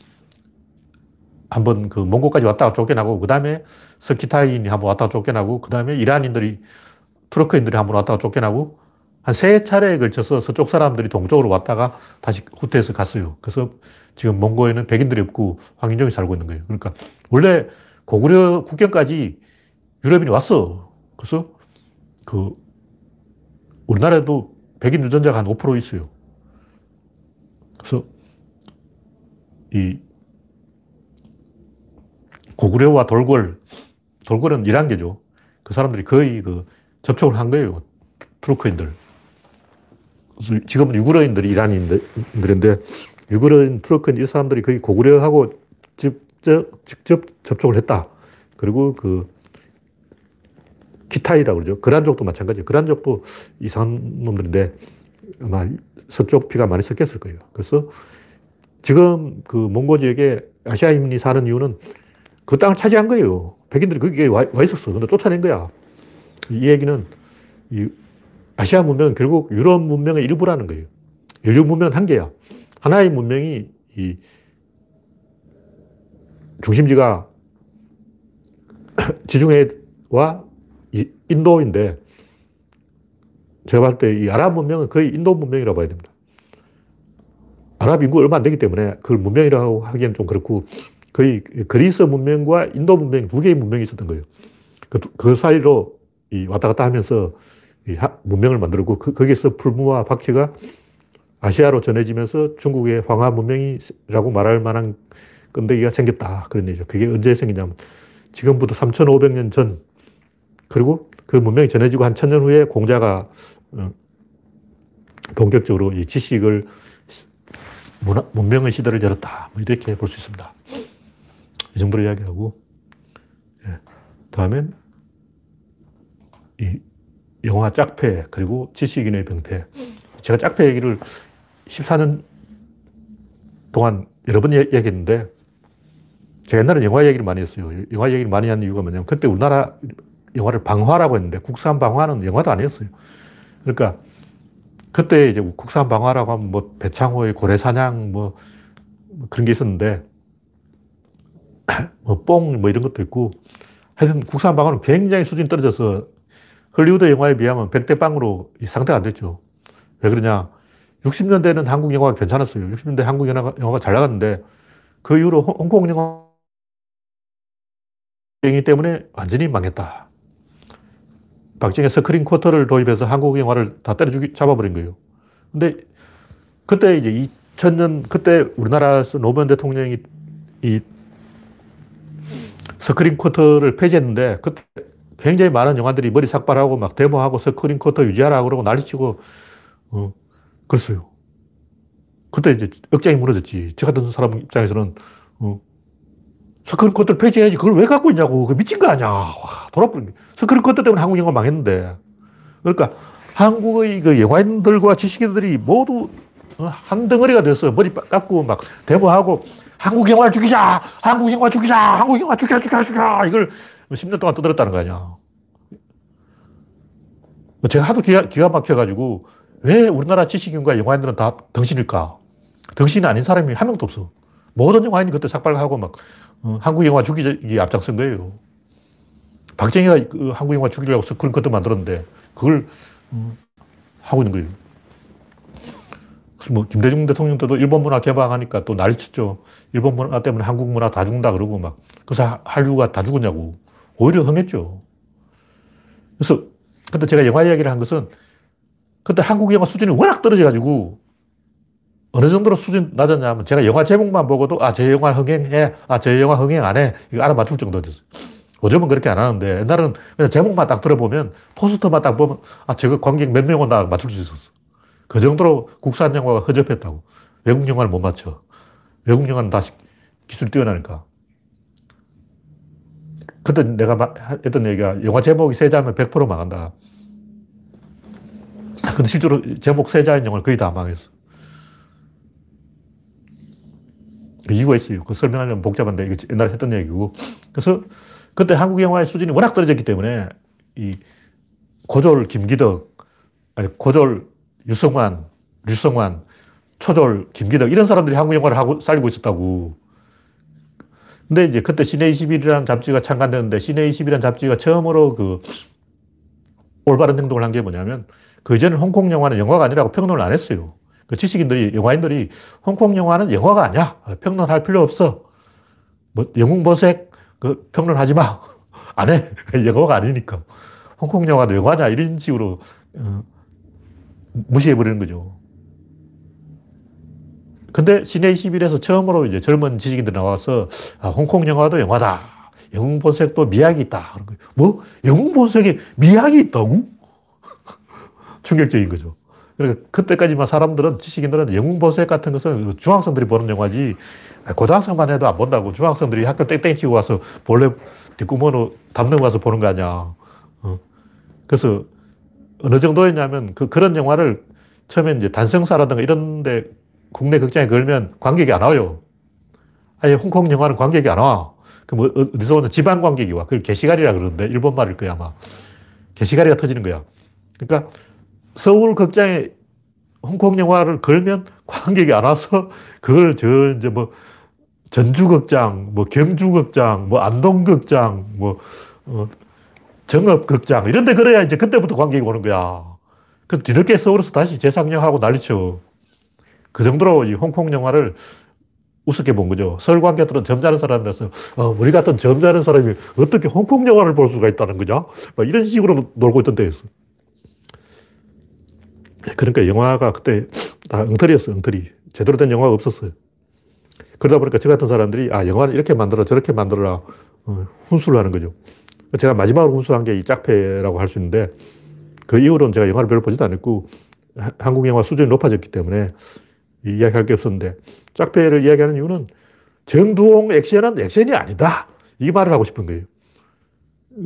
한번 그 몽고까지 왔다가 쫓겨나고, 그 다음에 스키타이인이 한번 왔다가 쫓겨나고, 그 다음에 이란인들이, 투르크인들이 한번 왔다가 쫓겨나고, 한 세 차례에 걸쳐서 서쪽 사람들이 동쪽으로 왔다가 다시 후퇴해서 갔어요. 그래서 지금 몽고에는 백인들이 없고 황인종이 살고 있는 거예요. 그러니까 원래 고구려 국경까지 유럽인이 왔어. 그래서 그 우리나라에도 백인 유전자가 한 오 퍼센트 있어요. 그래서 이 고구려와 돌궐, 돌궐은 이란계죠. 그 사람들이 거의 그 접촉을 한 거예요. 투르크인들. 지금은 유구르인들이 이란인들인데, 유구르인, 투르크인 이 사람들이 거의 고구려하고 직접, 직접 접촉을 했다. 그리고 그 키타이라고 그러죠. 그란족도 마찬가지예요. 그란족도 이상한 놈들인데 아마 서쪽 피가 많이 섞였을 거예요. 그래서 지금 그 몽고 지역에 아시아인이 사는 이유는 그 땅을 차지한 거예요. 백인들이 거기에 와, 와 있었어. 근데 쫓아낸 거야. 이 얘기는 이 아시아 문명은 결국 유럽 문명의 일부라는 거예요. 인류 문명은 한 개야. 하나의 문명이 이 중심지가 지중해와 이 인도인데, 제가 봤을 때 이 아랍 문명은 거의 인도 문명이라고 봐야 됩니다. 아랍 인구 얼마 안 되기 때문에 그걸 문명이라고 하기엔 좀 그렇고, 거의 그리스 문명과 인도 문명 두 개의 문명이 있었던 거예요. 그, 그 사이로 이 왔다 갔다 하면서 이 문명을 만들고, 그, 거기에서 풀무와 박쥐가 아시아로 전해지면서 중국의 황하 문명이라고 말할 만한 건데기가 생겼다. 그런 얘기죠. 그게 언제 생기냐면 지금부터 삼천오백 년 전, 그리고 그 문명이 전해지고 한 천 년 후에 공자가 본격적으로 이 지식을, 문화, 문명의 시대를 열었다. 뭐 이렇게 볼 수 있습니다. 이 정도로 이야기하고, 예. 다음엔 이 영화 짝패, 그리고 지식인의 병폐. 제가 짝패 얘기를 십사 년 동안 여러 번 얘기했는데, 제가 옛날에 영화 얘기를 많이 했어요. 영화 얘기를 많이 한 이유가 뭐냐면, 그때 우리나라 영화를 방화라고 했는데, 국산 방화는 영화도 아니었어요. 그러니까 그때 이제 국산 방화라고 하면 뭐 배창호의 고래사냥 뭐 그런 게 있었는데, 뭐 뽕 뭐 이런 것도 있고, 하여튼 국산 방화는 굉장히 수준이 떨어져서 헐리우드 영화에 비하면 백대빵으로 상태가 안 됐죠. 왜 그러냐. 육십 년대에는 한국 영화가 괜찮았어요. 육십 년대 한국 영화가, 영화가 잘 나갔는데, 그 이후로 홍콩 영화 때문에 완전히 망했다. 박정희의 스크린 쿼터를 도입해서 한국 영화를 다 때려주기, 잡아버린 거예요. 근데 그때 이제 이천 년, 그때 우리나라에서 노무현 대통령이 이 스크린 쿼터를 폐지했는데, 그때 굉장히 많은 영화들이 머리 삭발하고 막 데모하고 스크린 쿼터 유지하라고 그러고 난리치고, 어, 그랬어요. 그때 이제 억장이 무너졌지. 저 같은 사람 입장에서는, 어, 스크린 쿼터를 폐지해야지. 그걸 왜 갖고 있냐고. 그 미친 거 아니야. 와, 돌아버린 게. 스크린 쿼터 때문에 한국 영화 망했는데. 그러니까 한국의 그 영화인들과 지식인들이 모두 한 덩어리가 돼서 머리 깎고 막 데모하고, 한국 영화를 죽이자! 한국 영화 죽이자! 한국 영화 죽여, 죽여, 죽여! 이걸 십 년 동안 떠들었다는 거 아니야. 제가 하도 기가, 기가 막혀가지고, 왜 우리나라 지식인과 영화인들은 다 덩신일까? 덩신이 아닌 사람이 한 명도 없어. 모든 영화인이 그때 삭발하고 막, 어, 한국 영화 죽이기 앞장선 거예요. 박정희가 그 한국 영화 죽이려고 스크린 쿼터 만들었는데, 그걸, 음, 하고 있는 거예요. 그래서 뭐, 김대중 대통령 때도 일본 문화 개방하니까 또 난리쳤죠. 일본 문화 때문에 한국 문화 다 죽는다 그러고 막, 그래서 한류가 다 죽었냐고. 오히려 흥했죠. 그래서, 그때 제가 영화 이야기를 한 것은, 그때 한국 영화 수준이 워낙 떨어져가지고, 어느 정도로 수준이 낮았냐면, 제가 영화 제목만 보고도, 아, 제 영화 흥행해, 아, 제 영화 흥행 안 해, 이거 알아맞출 정도였어요. 요즘은 그렇게 안 하는데, 옛날은 그냥 제목만 딱 들어보면, 포스터만 딱 보면, 아, 저거 관객 몇 명 온다 맞출 수 있었어. 그 정도로 국산 영화가 허접했다고. 외국 영화를 못 맞춰. 외국 영화는 다시 기술이 뛰어나니까. 그때 내가 했던 얘기가, 영화 제목이 세자면 백 퍼센트 망한다. 근데 실제로 제목 세자인 영화는 거의 다 망했어. 그 이유가 있어요. 그거 설명하려면 복잡한데, 이거 옛날에 했던 얘기고. 그래서 그때 한국 영화의 수준이 워낙 떨어졌기 때문에, 이 고졸 김기덕, 아니, 고졸 유성환, 류성환, 초졸 김기덕, 이런 사람들이 한국 영화를 하고, 살리고 있었다고. 근데 이제 그때 시내 이십일이라는 잡지가 창간됐는데, 시내 이십일이라는 잡지가 처음으로 그 올바른 행동을 한 게 뭐냐면, 그 이전에 홍콩 영화는 영화가 아니라고 평론을 안 했어요. 그 지식인들이, 영화인들이 홍콩 영화는 영화가 아니야. 평론할 필요 없어. 뭐, 영웅보색, 그, 평론하지 마. 안 해. 영화가 아니니까. 홍콩 영화도 영화냐. 이런 식으로, 어, 무시해버리는 거죠. 근데 시내 이십일에서 처음으로 이제 젊은 지식인들이 나와서, 아, 홍콩 영화도 영화다. 영웅본색도 미학이 있다. 그런 거예요. 뭐? 영웅본색에 미학이 있다고? 충격적인 거죠. 그러니까 그때까지만 사람들은, 지식인들은 영웅본색 같은 것은 중학생들이 보는 영화지, 고등학생만 해도 안 본다고. 중학생들이 학교 땡땡 치고 와서 본래 뒷구멍으로 담는 와서 보는 거 아니야. 어. 그래서 어느 정도였냐면, 그, 그런 영화를 처음에 이제 단성사라든가 이런 데 국내 극장에 걸면 관객이 안 와요. 아예 홍콩 영화는 관객이 안 와. 그럼 어디서 오냐? 지방 관객이 와. 그걸 게시갈이라 그러는데, 일본 말일 거야, 아마. 게시갈이가 터지는 거야. 그러니까 서울 극장에 홍콩 영화를 걸면 관객이 안 와서, 그걸 저, 이제 뭐, 전주 극장, 뭐, 경주 극장, 뭐, 안동 극장, 뭐, 어, 정읍 극장, 이런 데 걸어야 이제 그때부터 관객이 오는 거야. 그래서 뒤늦게 서울에서 다시 재상영하고 난리쳐. 그 정도로 이 홍콩 영화를 우습게 본 거죠. 서울 관객들은 점잖은 사람이라서, 어, 우리 같은 점잖은 사람이 어떻게 홍콩 영화를 볼 수가 있다는 거냐? 막 이런 식으로 놀고 있던 때였어. 그러니까 영화가 그때 다 엉터리였어, 엉터리. 제대로 된 영화가 없었어요. 그러다 보니까 저 같은 사람들이, 아, 영화는 이렇게 만들어, 저렇게 만들어라, 어, 훈수를 하는 거죠. 제가 마지막으로 훈수한 게 이 짝패라고 할 수 있는데, 그 이후로는 제가 영화를 별로 보지도 않았고, 하, 한국 영화 수준이 높아졌기 때문에 이야기할 게 없었는데, 짝패를 이야기하는 이유는 정두홍 액션은 액션이 아니다. 이 말을 하고 싶은 거예요.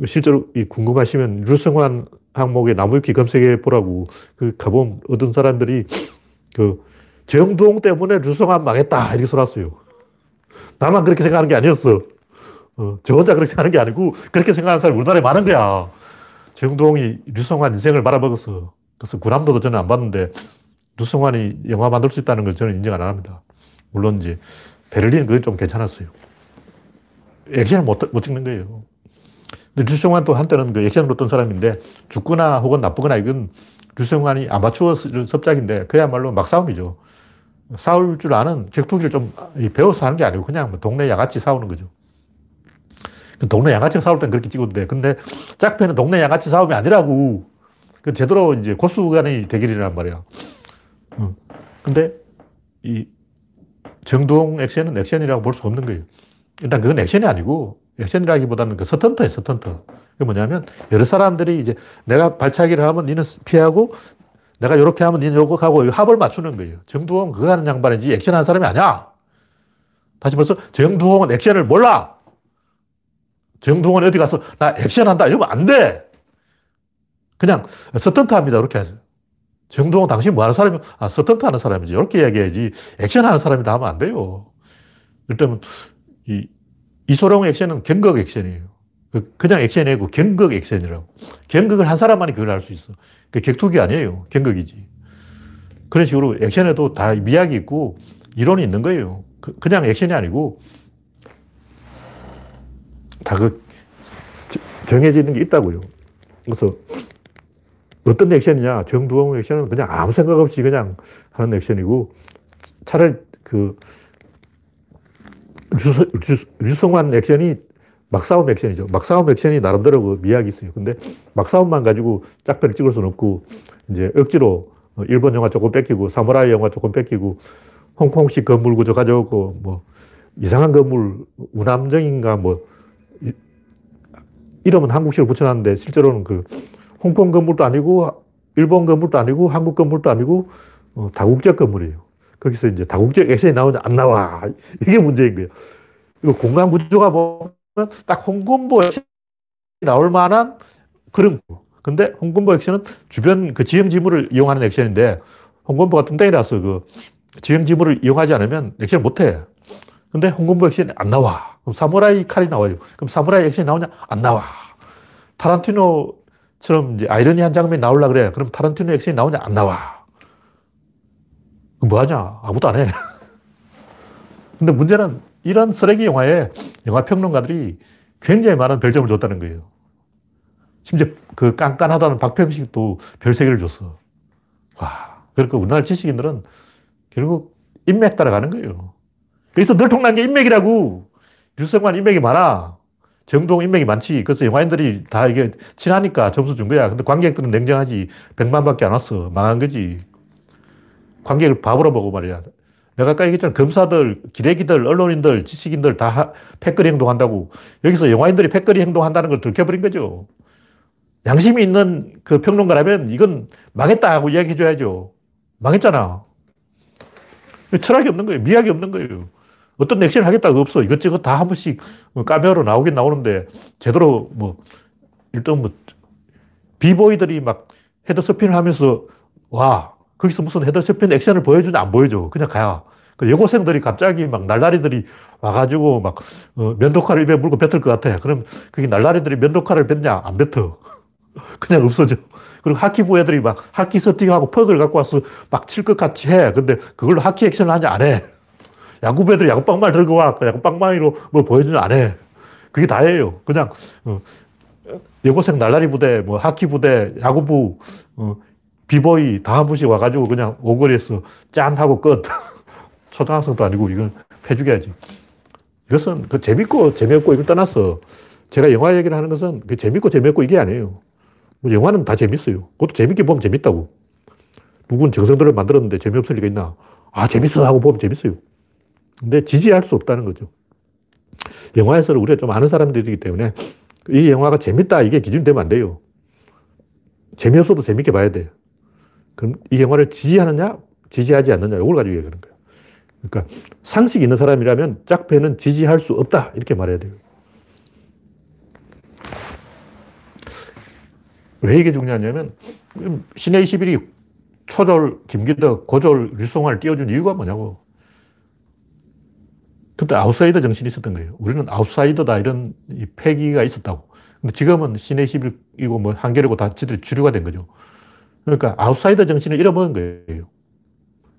실제로 궁금하시면 류성환 항목에 나무위키 검색해 보라고. 그 가보면 얻은 사람들이 그 정두홍 때문에 류성환 망했다 이렇게 써놨어요. 나만 그렇게 생각하는 게 아니었어. 어, 저 혼자 그렇게 생각하는 게 아니고 그렇게 생각하는 사람이 우리나라에 많은 거야. 정두홍이 류성환 인생을 말아먹었어. 그래서 구남도도 저는 안 봤는데 류성환이 영화 만들 수 있다는 걸 저는 인정 안 합니다. 물론 이제 베를린 그게 좀 괜찮았어요. 액션을 못, 못 찍는 거예요. 근데 류성환 또 한때는 그 액션을 어떤 사람인데, 죽거나 혹은 나쁘거나, 이건 류성환이 아마추어 섭작인데 그야말로 막싸움이죠. 싸울 줄 아는 격투기를 좀 배워서 하는 게 아니고 그냥 뭐 동네 양아치 싸우는 거죠. 동네 양아치가 싸울 땐 그렇게 찍었는데, 근데 짝패는 동네 양아치 싸움이 아니라고. 그 제대로 이제 고수 간의 대결이란 말이야. 어. 근데 이 정두홍 액션은 액션이라고 볼 수 없는 거예요. 일단 그건 액션이 아니고, 액션이라기보다는 그 서턴터예요, 서턴터. 그게 뭐냐면, 여러 사람들이 이제 내가 발차기를 하면 니는 피하고, 내가 요렇게 하면 니는 요거 하고, 합을 맞추는 거예요. 정두홍 그거 하는 양반인지 액션하는 사람이 아니야. 다시 말해서 정두홍은 액션을 몰라. 정두홍은 어디 가서 나 액션한다 이러면 안 돼. 그냥 서턴터합니다 이렇게 하죠. 정두홍 당신 뭐 하는 사람이, 아, 서턴트 하는 사람이지. 이렇게 이야기해야지. 액션 하는 사람이다 하면 안 돼요. 일단, 이, 이소룡 액션은 경극 액션이에요. 그냥 액션이 아니고 경극 액션이라고. 경극을 한 사람만이 그걸 할 수 있어. 그 격투기 아니에요. 경극이지. 그런 식으로 액션에도 다 미학이 있고 이론이 있는 거예요. 그, 그냥 액션이 아니고 다 그, 정해지는 게 있다고요. 그래서, 어떤 액션이냐? 정두홍 액션은 그냥 아무 생각 없이 그냥 하는 액션이고, 차라리 그 류성환 액션이 막싸움 액션이죠. 막싸움 액션이 나름대로 그 미학이 있어요. 근데 막싸움만 가지고 짝패를 찍을 수는 없고, 이제 억지로 일본 영화 조금 뺏기고, 사무라이 영화 조금 뺏기고, 홍콩식 건물 구조 가져오고, 뭐 이상한 건물 우남정인가 뭐 이름은 한국식으로 붙여놨는데 실제로는 그 홍콩 건물도 아니고, 일본 건물도 아니고, 한국 건물도 아니고, 어, 다국적 건물이에요. 거기서 이제 다국적 액션이 나오냐, 안 나와. 이게 문제인 거예요. 이거 공간 구조가 보면 딱 홍금보 액션이 나올 만한 그런 거. 근데 홍금보 액션은 주변 그 지형지물을 이용하는 액션인데, 홍금보가 뚱땡이라서 그 지형지물을 이용하지 않으면 액션을 못 해. 근데 홍금보 액션이 안 나와. 그럼 사무라이 칼이 나와요. 그럼 사무라이 액션이 나오냐? 안 나와. 타란티노처럼 이제 아이러니한 장면이 나오려고 그래. 그럼 타란티노 액션이 나오냐? 안 나와. 그럼 뭐 하냐? 아무도 안 해. 근데 문제는 이런 쓰레기 영화에 영화 평론가들이 굉장히 많은 별점을 줬다는 거예요. 심지어 그 깐깐하다는 박평식도 별 세 개를 줬어. 와. 그러니까 우리나라 지식인들은 결국 인맥 따라가는 거예요. 그래서 늘 통난 게 인맥이라고. 류성환 인맥이 많아. 정두홍 인맥이 많지. 그래서 영화인들이 다 이게 친하니까 점수 준 거야. 근데 관객들은 냉정하지. 백만밖에 안 왔어. 망한 거지. 관객을 밥으로 보고 말이야. 내가 아까 얘기했잖아. 검사들, 기레기들, 언론인들, 지식인들 다 패거리 행동한다고. 여기서 영화인들이 패거리 행동한다는 걸 들켜버린 거죠. 양심이 있는 그 평론가라면 이건 망했다 하고 이야기해줘야죠. 망했잖아. 철학이 없는 거예요. 미학이 없는 거예요. 어떤 액션을 하겠다고 없어. 이것저것 다 한 번씩 까메오로 나오긴 나오는데, 제대로 뭐, 일단 뭐, 비보이들이 막 헤더 서핑을 하면서, 와, 거기서 무슨 헤더 서핑 액션을 보여주냐? 안 보여줘. 그냥 가야. 그 여고생들이 갑자기 막 날라리들이 와가지고 막, 어, 면도칼을 입에 물고 뱉을 것 같아. 그럼 그게 날라리들이 면도칼을 뱉냐? 안 뱉어. 그냥 없어져. 그리고 하키부 애들이 막 하키 서팅하고 퍽을 갖고 와서 막 칠 것 같이 해. 근데 그걸로 하키 액션을 하냐? 안 해. 야구부 애들이 야구빵만 들고 와. 야구빵만으로 뭐 보여주냐? 안 해. 그게 다예요. 그냥, 어, 여고생 날라리 부대, 뭐 하키 부대, 야구부, 어, 비보이 다 한 번씩 와가지고 그냥 오거리에서 짠 하고 끝. 초등학생도 아니고 이건 해주게야지. 이것은 그 재밌고 재미없고 이걸 떠나서 제가 영화 얘기를 하는 것은 그 재밌고 재미없고 이게 아니에요. 영화는 다 재밌어요. 그것도 재밌게 보면 재밌다고. 누군 정성들을 만들었는데 재미없을 리가 있나. 아, 재밌어 하고 보면 재밌어요. 근데 지지할 수 없다는 거죠. 영화에서 우리가 좀 아는 사람들이기 때문에 이 영화가 재밌다 이게 기준이 되면 안 돼요. 재미없어도 재밌게 봐야 돼요. 그럼 이 영화를 지지하느냐 지지하지 않느냐 이걸 가지고 얘기하는 거예요. 그러니까 상식이 있는 사람이라면 짝패는 지지할 수 없다 이렇게 말해야 돼요. 왜 이게 중요하냐면 신의 이십일이 초졸 김기덕, 고졸 류성환을 띄워준 이유가 뭐냐고. 그때 아웃사이더 정신이 있었던 거예요. 우리는 아웃사이더다 이런 이 패기가 있었다고. 근데 지금은 신의 이십일이고 뭐 한겨레고 다 지들이 주류가 된 거죠. 그러니까 아웃사이더 정신을 잃어버린 거예요.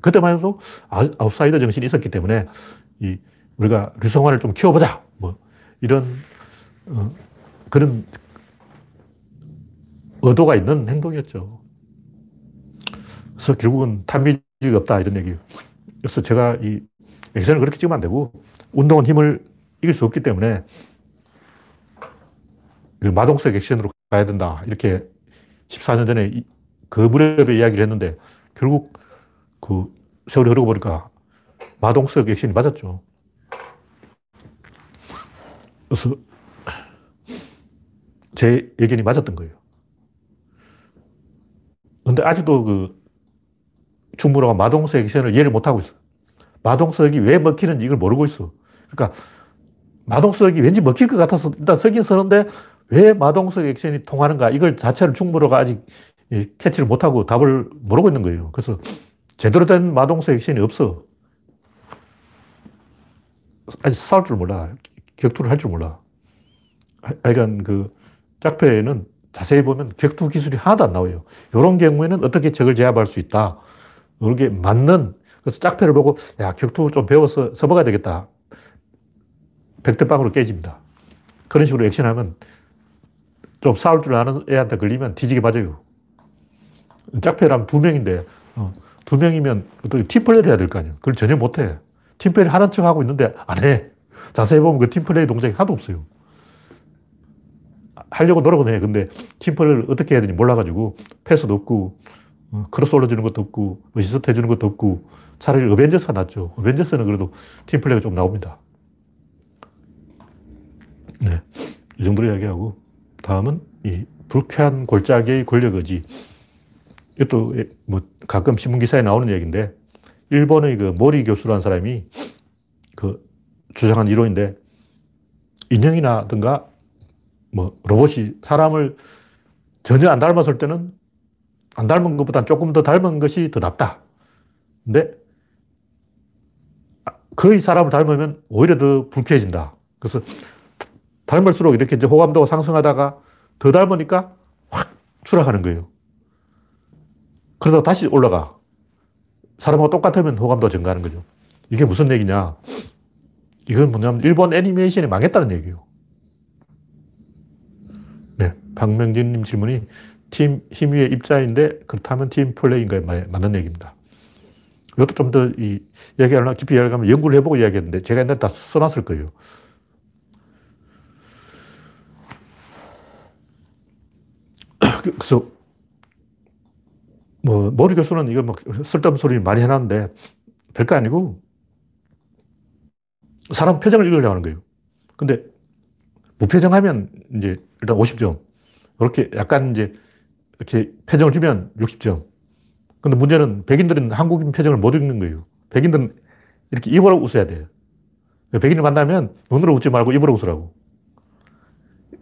그때만 해도 아웃사이더 정신이 있었기 때문에 이 우리가 류성환을 좀 키워보자 뭐 이런 어, 그런 의도가 있는 행동이었죠. 그래서 결국은 탐미주의가 없다 이런 얘기예요. 그래서 제가 이 액션을 그렇게 찍으면 안 되고 운동은 힘을 이길 수 없기 때문에 마동석 액션으로 가야 된다 이렇게 십사 년 전에 그 무렵에 이야기를 했는데 결국 그 세월이 흐르고 보니까 마동석 액션이 맞았죠. 그래서 제 의견이 맞았던 거예요. 근데 아직도 그 충무로가 마동석 액션을 이해를 못하고 있어. 마동석이 왜 먹히는지 이걸 모르고 있어. 그러니까 마동석이 왠지 먹힐 것 같아서 일단 서긴 서는데 왜 마동석 액션이 통하는가 이걸 자체를 충무로가 아직 캐치를 못하고 답을 모르고 있는 거예요. 그래서 제대로 된 마동석 액션이 없어. 아직 싸울 줄 몰라. 격투를 할 줄 몰라. 하여간 그 짝패는 자세히 보면 격투 기술이 하나도 안 나와요. 이런 경우에는 어떻게 적을 제압할 수 있다. 이렇게 맞는, 그래서 짝패를 보고, 야, 격투 좀 배워서 서버가야 되겠다. 백대빵으로 깨집니다. 그런 식으로 액션하면 좀 싸울 줄 아는 애한테 걸리면 뒤지게 맞아요. 짝패라면 두 명인데, 어, 두 명이면 어떻게 팀플레이를 해야 될 거 아니에요. 그걸 전혀 못 해. 팀플레이를 하는 척 하고 있는데 안 해. 자세히 보면 그 팀플레이 동작이 하나도 없어요. 하려고 노력은 해. 근데 팀플레이를 어떻게 해야 되는지 몰라가지고 패스도 없고 크로스 올려주는 것도 없고 어시스트 해주는 것도 없고 차라리 어벤져스가 낫죠. 어벤져스는 그래도 팀플레이가 좀 나옵니다. 네, 이 정도로 이야기하고 다음은 이 불쾌한 골짜기의 권력의지. 이것도 뭐 가끔 신문기사에 나오는 얘기인데 일본의 그 모리 교수라는 사람이 그 주장한 이론인데 인형이라든가 뭐, 로봇이 사람을 전혀 안 닮았을 때는 안 닮은 것보다 조금 더 닮은 것이 더 낫다. 근데 거의 사람을 닮으면 오히려 더 불쾌해진다. 그래서 닮을수록 이렇게 이제 호감도가 상승하다가 더 닮으니까 확 추락하는 거예요. 그러다 다시 올라가. 사람하고 똑같으면 호감도가 증가하는 거죠. 이게 무슨 얘기냐. 이건 뭐냐면 일본 애니메이션이 망했다는 얘기예요. 네, 박명진님 질문이 팀 힘위의 입자인데 그렇다면 팀 플레이인가요? 맞는 얘기입니다. 이것도 좀 더 이 얘기하려면 깊이 이야기하면 연구를 해보고 이야기했는데 제가 옛날에 다 써놨을 거예요. 그래서 뭐 모리 교수는 이거 막 쓸데없는 소리 많이 해놨는데 별거 아니고 사람 표정을 읽으려고 하는 거예요. 근데 무표정하면 이제 일단 오십 점, 이렇게 약간 이제 이렇게 표정을 주면 육십 점. 근데 문제는 백인들은 한국인 표정을 못 읽는 거예요. 백인들은 이렇게 입으로 웃어야 돼요. 백인을 만나면 눈으로 웃지 말고 입으로 웃으라고.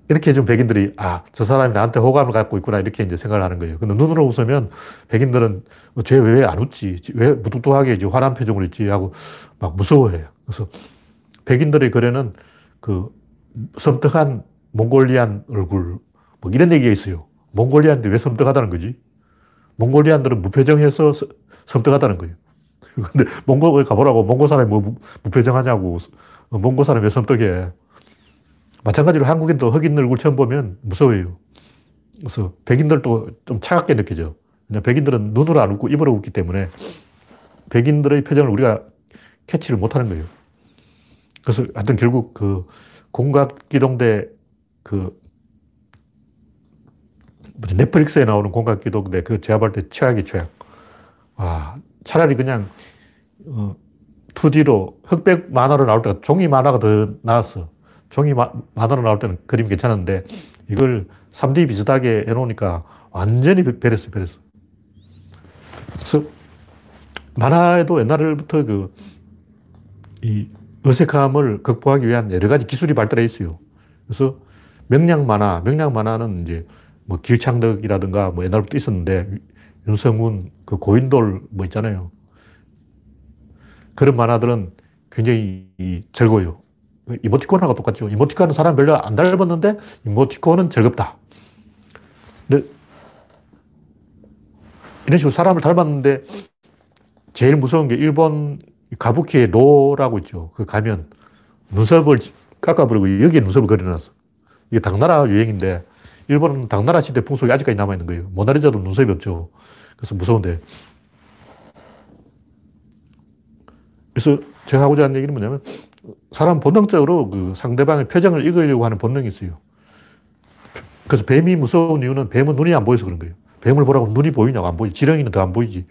이렇게 해주면 백인들이, 아, 저 사람이 나한테 호감을 갖고 있구나, 이렇게 이제 생각을 하는 거예요. 근데 눈으로 웃으면 백인들은 쟤 왜 안 웃지? 왜 무뚝뚝하게 이제 화난 표정을 있지? 하고 막 무서워해요. 그래서 백인들의 거래는 그 섬뜩한 몽골리안 얼굴, 뭐 이런 얘기가 있어요. 몽골리안인데 왜 섬뜩하다는 거지? 몽골리안들은 무표정해서 섬뜩하다는 거예요. 근데 몽골에 가보라고 몽골 사람이 뭐 무표정하냐고, 몽골 사람이 왜 섬뜩해? 마찬가지로 한국인도 흑인 얼굴 처음 보면 무서워요. 그래서 백인들도 좀 차갑게 느껴져. 그냥 백인들은 눈으로 안 웃고 입으로 웃기 때문에 백인들의 표정을 우리가 캐치를 못하는 거예요. 그래서 하여튼 결국 그 공각기동대 그 넷플릭스에 나오는 공각기동대 그 제가 볼 때 최악이 최악. 와, 차라리 그냥 어, 투디로 흑백 만화로 나올 때가 종이 만화가 더 나았어. 종이 만화로 나올 때는 그림이 괜찮은데 이걸 쓰리 디 비슷하게 해놓으니까 완전히 베렸어, 베렸어. 그래서 만화에도 옛날부터 그 이 어색함을 극복하기 위한 여러 가지 기술이 발달해 있어요. 그래서 명량 만화, 명량 만화는 이제 뭐 길창덕이라든가 뭐 옛날부터 있었는데 윤성훈, 그 고인돌 뭐 있잖아요. 그런 만화들은 굉장히 즐거워요. 이모티콘하고 똑같죠. 이모티콘은 사람 별로 안 닮았는데 이모티콘은 즐겁다. 근데 이런 식으로 사람을 닮았는데 제일 무서운 게 일본 가부키의 노라고 있죠. 그 가면 눈썹을 깎아버리고 여기에 눈썹을 그려놨어. 이게 당나라 유행인데 일본은 당나라 시대 풍속이 아직까지 남아있는 거예요. 모나리자도 눈썹이 없죠. 그래서 무서운데. 그래서 제가 하고자 하는 얘기는 뭐냐면 사람 본능적으로 그 상대방의 표정을 읽으려고 하는 본능이 있어요. 그래서 뱀이 무서운 이유는 뱀은 눈이 안 보여서 그런 거예요. 뱀을 보라고 눈이 보이냐고, 안 보이지. 지렁이는 더 안 보이지.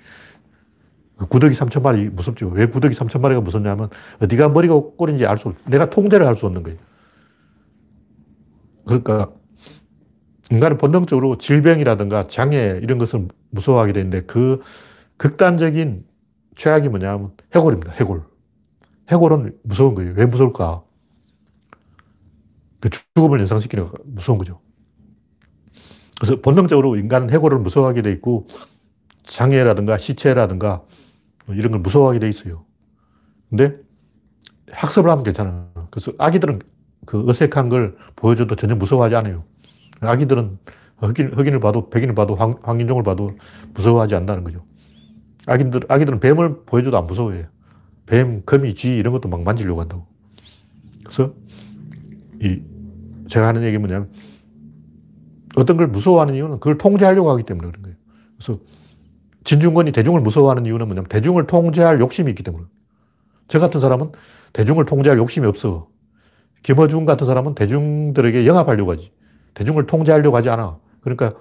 구더기 삼천 마리 무섭죠. 왜 구더기 삼천 마리가 무섭냐면 어디가 머리가 꼬리인지 알 수, 내가 통제를 할 수 없는 거예요. 그러니까 인간은 본능적으로 질병이라든가 장애 이런 것을 무서워하게 되는데 그 극단적인 최악이 뭐냐면 해골입니다. 해골. 해골은 무서운 거예요. 왜 무서울까? 그 죽음을 연상시키는 무서운 거죠. 그래서 본능적으로 인간은 해골을 무서워하게 돼 있고 장애라든가 시체라든가 이런 걸 무서워하게 돼 있어요. 근데 학습을 하면 괜찮아요. 그래서 아기들은 그 어색한 걸 보여줘도 전혀 무서워하지 않아요. 아기들은 흑인, 흑인을 봐도 백인을 봐도 황, 황인종을 봐도 무서워하지 않는다는 거죠. 아기들, 아기들은 뱀을 보여줘도 안 무서워해요. 뱀, 거미, 쥐 이런 것도 막 만지려고 한다고. 그래서 이 제가 하는 얘기는 뭐냐면 어떤 걸 무서워하는 이유는 그걸 통제하려고 하기 때문에 그런 거예요. 그래서 진중권이 대중을 무서워하는 이유는 뭐냐면 대중을 통제할 욕심이 있기 때문에. 저 같은 사람은 대중을 통제할 욕심이 없어. 김어준 같은 사람은 대중들에게 영합하려고 하지. 대중을 통제하려고 하지 않아. 그러니까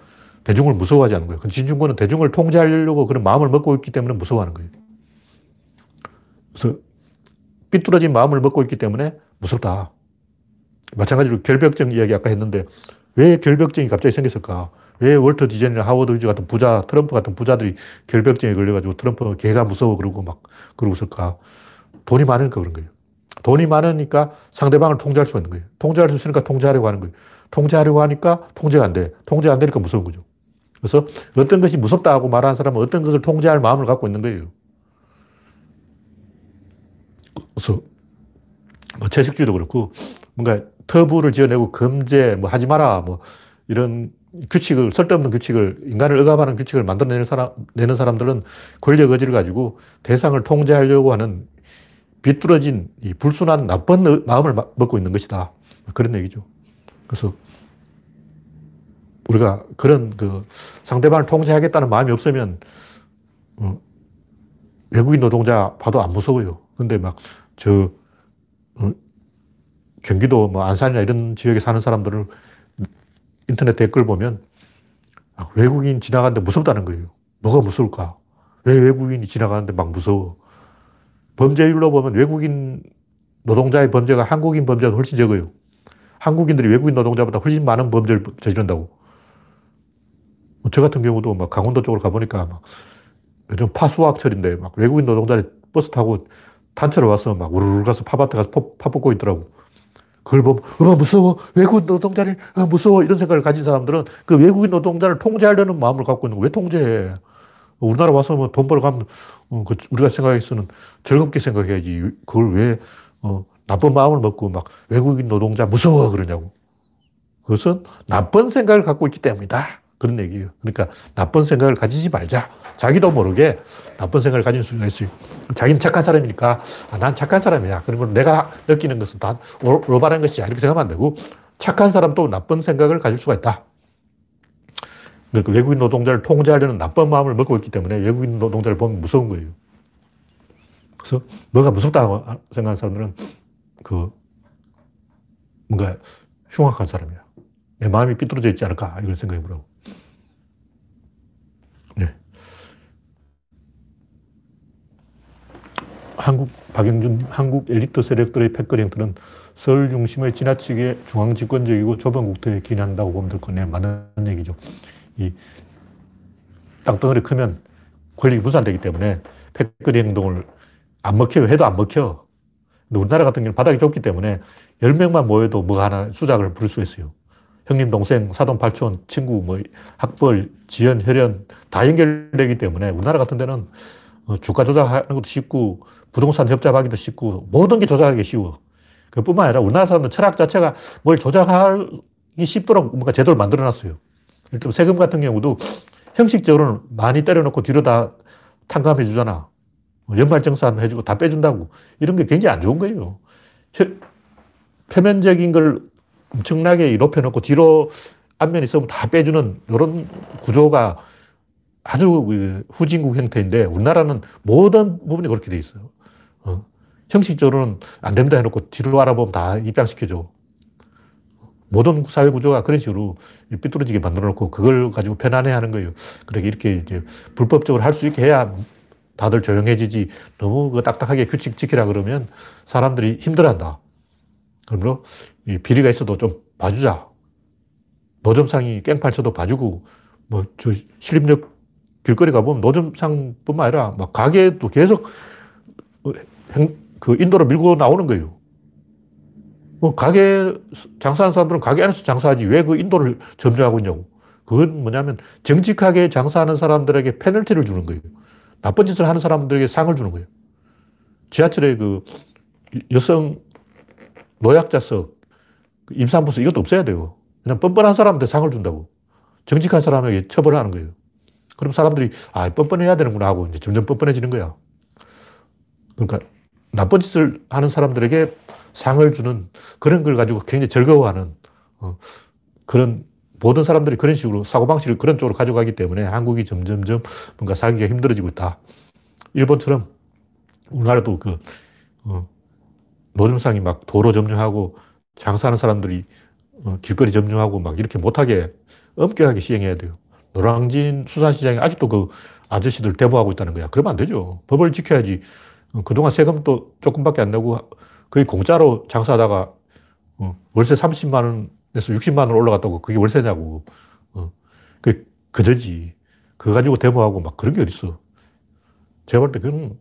대중을 무서워하지 않는 거예요. 진중권은 대중을 통제하려고 그런 마음을 먹고 있기 때문에 무서워하는 거예요. 그래서 삐뚤어진 마음을 먹고 있기 때문에 무섭다. 마찬가지로 결벽증 이야기 아까 했는데 왜 결벽증이 갑자기 생겼을까? 왜 월터 디즈니나 하워드 휴즈 같은 부자, 트럼프 같은 부자들이 결벽증에 걸려가지고 트럼프는 걔가 무서워 그러고 막 그러고 있을까? 돈이 많으니까 그런 거예요. 돈이 많으니까 상대방을 통제할 수 있는 거예요. 통제할 수 있으니까 통제하려고 하는 거예요. 통제하려고 하니까 통제가 안 돼. 통제 안 되니까 무서운 거죠. 그래서 어떤 것이 무섭다고 말하는 사람은 어떤 것을 통제할 마음을 갖고 있는 거예요. 그래서 뭐 채식주의도 그렇고 뭔가 터부를 지어내고 금제, 뭐 하지 마라, 뭐 이런 규칙을, 쓸데없는 규칙을, 인간을 억압하는 규칙을 만들어내는 사람, 내는 사람들은 권력 의지를 가지고 대상을 통제하려고 하는 비뚤어진 이 불순한 나쁜 마음을 먹고 있는 것이다. 그런 얘기죠. 그래서 우리가 그런 그 상대방을 통제하겠다는 마음이 없으면 어, 외국인 노동자 봐도 안 무서워요. 근데 막 저 어, 경기도 뭐 안산이나 이런 지역에 사는 사람들을 인터넷 댓글 보면 아, 외국인 지나가는데 무섭다는 거예요. 뭐가 무서울까? 왜 외국인이 지나가는데 막 무서워? 범죄율로 보면 외국인 노동자의 범죄가 한국인 범죄보다 훨씬 적어요. 한국인들이 외국인 노동자보다 훨씬 많은 범죄를 저지른다고. 저 같은 경우도 막 강원도 쪽으로 가보니까 막 요즘 파수학철인데 막 외국인 노동자들이 버스 타고 단체로 와서 막 우르르 가서 팝아트 가서 팝 뽑고 있더라고. 그걸 보면, 어, 무서워. 외국인 노동자를, 어, 무서워. 이런 생각을 가진 사람들은 그 외국인 노동자를 통제하려는 마음을 갖고 있는 거. 왜 통제해? 우리나라 와서 뭐 돈 벌어 가면, 어, 그 우리가 생각해서는 즐겁게 생각해야지. 그걸 왜, 어, 나쁜 마음을 먹고 막 외국인 노동자 무서워 그러냐고. 그것은 나쁜 생각을 갖고 있기 때문이다. 그런 얘기예요. 그러니까 나쁜 생각을 가지지 말자. 자기도 모르게 나쁜 생각을 가질 수가 있어요. 자기는 착한 사람이니까 아, 난 착한 사람이야. 그러면 내가 느끼는 것은 다 올바른 것이야. 이렇게 생각하면 안 되고 착한 사람도 나쁜 생각을 가질 수가 있다. 그러니까 외국인 노동자를 통제하려는 나쁜 마음을 먹고 있기 때문에 외국인 노동자를 보면 무서운 거예요. 그래서 뭐가 무섭다고 생각하는 사람들은 그, 뭔가 흉악한 사람이야. 내 마음이 삐뚤어져 있지 않을까? 이걸 생각해 보라고. 네. 한국, 박영준, 한국 엘리트 세력들의 패권 행태는 서울 중심의 지나치게 중앙 집권적이고 좁은 국토에 기인한다고 보면 될 거네. 맞는 얘기죠. 이 땅덩어리 크면 권력이 분산되기 때문에 패권 행동을 안 먹혀요. 해도 안 먹혀. 근데 우리나라 같은 경우는 바닥이 좁기 때문에 열 명만 모여도 뭐가 하나 수작을 부릴 수 있어요. 형님, 동생, 사돈, 팔촌, 친구, 뭐, 학벌, 지연, 혈연 다 연결되기 때문에 우리나라 같은 데는 주가 조작하는 것도 쉽고 부동산 협잡하기도 쉽고 모든 게 조작하기 쉬워. 그뿐만 아니라 우리나라 사람들 철학 자체가 뭘 조작하기 쉽도록 뭔가 제도를 만들어 놨어요. 예를 들면 세금 같은 경우도 형식적으로는 많이 때려놓고 뒤로 다 탕감해 주잖아. 연말정산 해주고 다 빼준다고. 이런 게 굉장히 안 좋은 거예요. 표면적인 걸 엄청나게 높여놓고 뒤로 앞면이 있으면 다 빼주는 이런 구조가 아주 후진국 형태인데 우리나라는 모든 부분이 그렇게 돼 있어요. 어. 형식적으로는 안 된다 해놓고 뒤로 알아보면 다 입양시켜줘. 모든 사회 구조가 그런 식으로 삐뚤어지게 만들어놓고 그걸 가지고 편안해하는 거예요. 그렇게 이렇게 이제 불법적으로 할 수 있게 해야 다들 조용해지지. 너무 딱딱하게 규칙 지키라 그러면 사람들이 힘들어한다. 그러므로 이 비리가 있어도 좀 봐주자. 노점상이 깽판 쳐도 봐주고, 뭐 저 신림역 길거리 가보면 노점상뿐만 아니라 막 가게도 계속 그 인도로 밀고 나오는 거예요. 뭐 가게 장사하는 사람들은 가게 안에서 장사하지 왜 그 인도를 점령하고 있냐고. 그건 뭐냐면 정직하게 장사하는 사람들에게 페널티를 주는 거예요. 나쁜 짓을 하는 사람들에게 상을 주는 거예요. 지하철에 그 여성 노약자석, 임산부석 이것도 없어야 돼요. 그냥 뻔뻔한 사람한테 상을 준다고. 정직한 사람에게 처벌을 하는 거예요. 그럼 사람들이 아 뻔뻔해야 되는구나 하고 이제 점점 뻔뻔해지는 거야. 그러니까 나쁜 짓을 하는 사람들에게 상을 주는 그런 걸 가지고 굉장히 즐거워하는 어, 그런 모든 사람들이 그런 식으로 사고방식을 그런 쪽으로 가져가기 때문에 한국이 점점점 뭔가 살기가 힘들어지고 있다. 일본처럼 우리나라도 그 어, 노점상이 막 도로 점령하고 장사하는 사람들이 어, 길거리 점령하고 막 이렇게 못하게 엄격하게 시행해야 돼요. 노량진 수산시장에 아직도 그 아저씨들 대부하고 있다는 거야. 그러면 안 되죠. 법을 지켜야지. 어, 그동안 세금도 조금밖에 안 내고 거의 공짜로 장사하다가 어, 월세 삼십만 원 그래서 육십만 원 올라갔다고 그게 월세냐고. 어. 그게 그저지. 그거 가지고 데모하고 막 그런 게 어딨어. 제가 볼 때 그건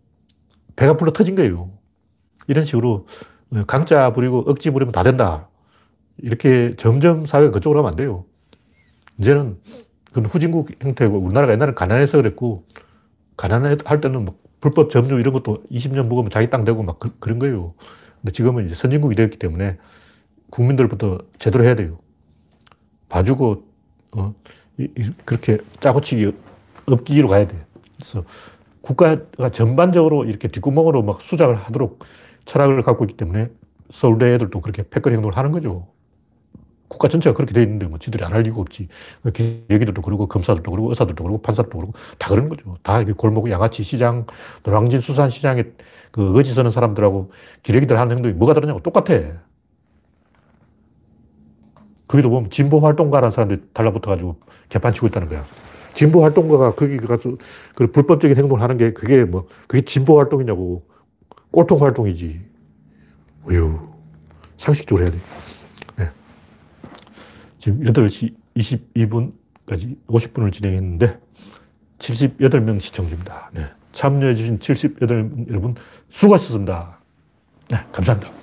배가 불러 터진 거예요. 이런 식으로 강짜 부리고 억지 부리면 다 된다. 이렇게 점점 사회가 그쪽으로 하면 안 돼요. 이제는 그건 후진국 형태고 우리나라가 옛날에 가난해서 그랬고 가난할 때는 막 불법 점유 이런 것도 이십 년 묵으면 자기 땅 되고 막 그, 그런 거예요. 근데 지금은 이제 선진국이 되었기 때문에 국민들부터 제대로 해야 돼요. 봐주고, 어, 이, 이, 그렇게 짜고치기 없기로 가야 돼요. 그래서 국가가 전반적으로 이렇게 뒷구멍으로 막 수작을 하도록 철학을 갖고 있기 때문에 서울대 애들도 그렇게 패거리 행동을 하는 거죠. 국가 전체가 그렇게 돼 있는데 뭐 지들이 안 할 이유가 없지. 기자들도 그러고 검사들도 그러고 의사들도 그러고 판사들도 그러고 다 그런 거죠. 다 골목 양아치 시장, 노량진 수산시장에 그 거지 서는 사람들하고 기레기들 하는 행동이 뭐가 다르냐고 똑같아. 거기도 보면 진보활동가라는 사람들이 달라붙어가지고 개판치고 있다는 거야. 진보활동가가 거기 가서 그 불법적인 행동을 하는 게 그게 뭐 그게 진보활동이냐고. 꼴통활동이지. 어휴, 상식적으로 해야 돼. 지금 여덟 시 이십이 분까지 오십 분을 진행했는데 칠십팔 명 시청 중입니다. 네. 참여해주신 칠십팔 명 여러분 수고하셨습니다. 네, 감사합니다.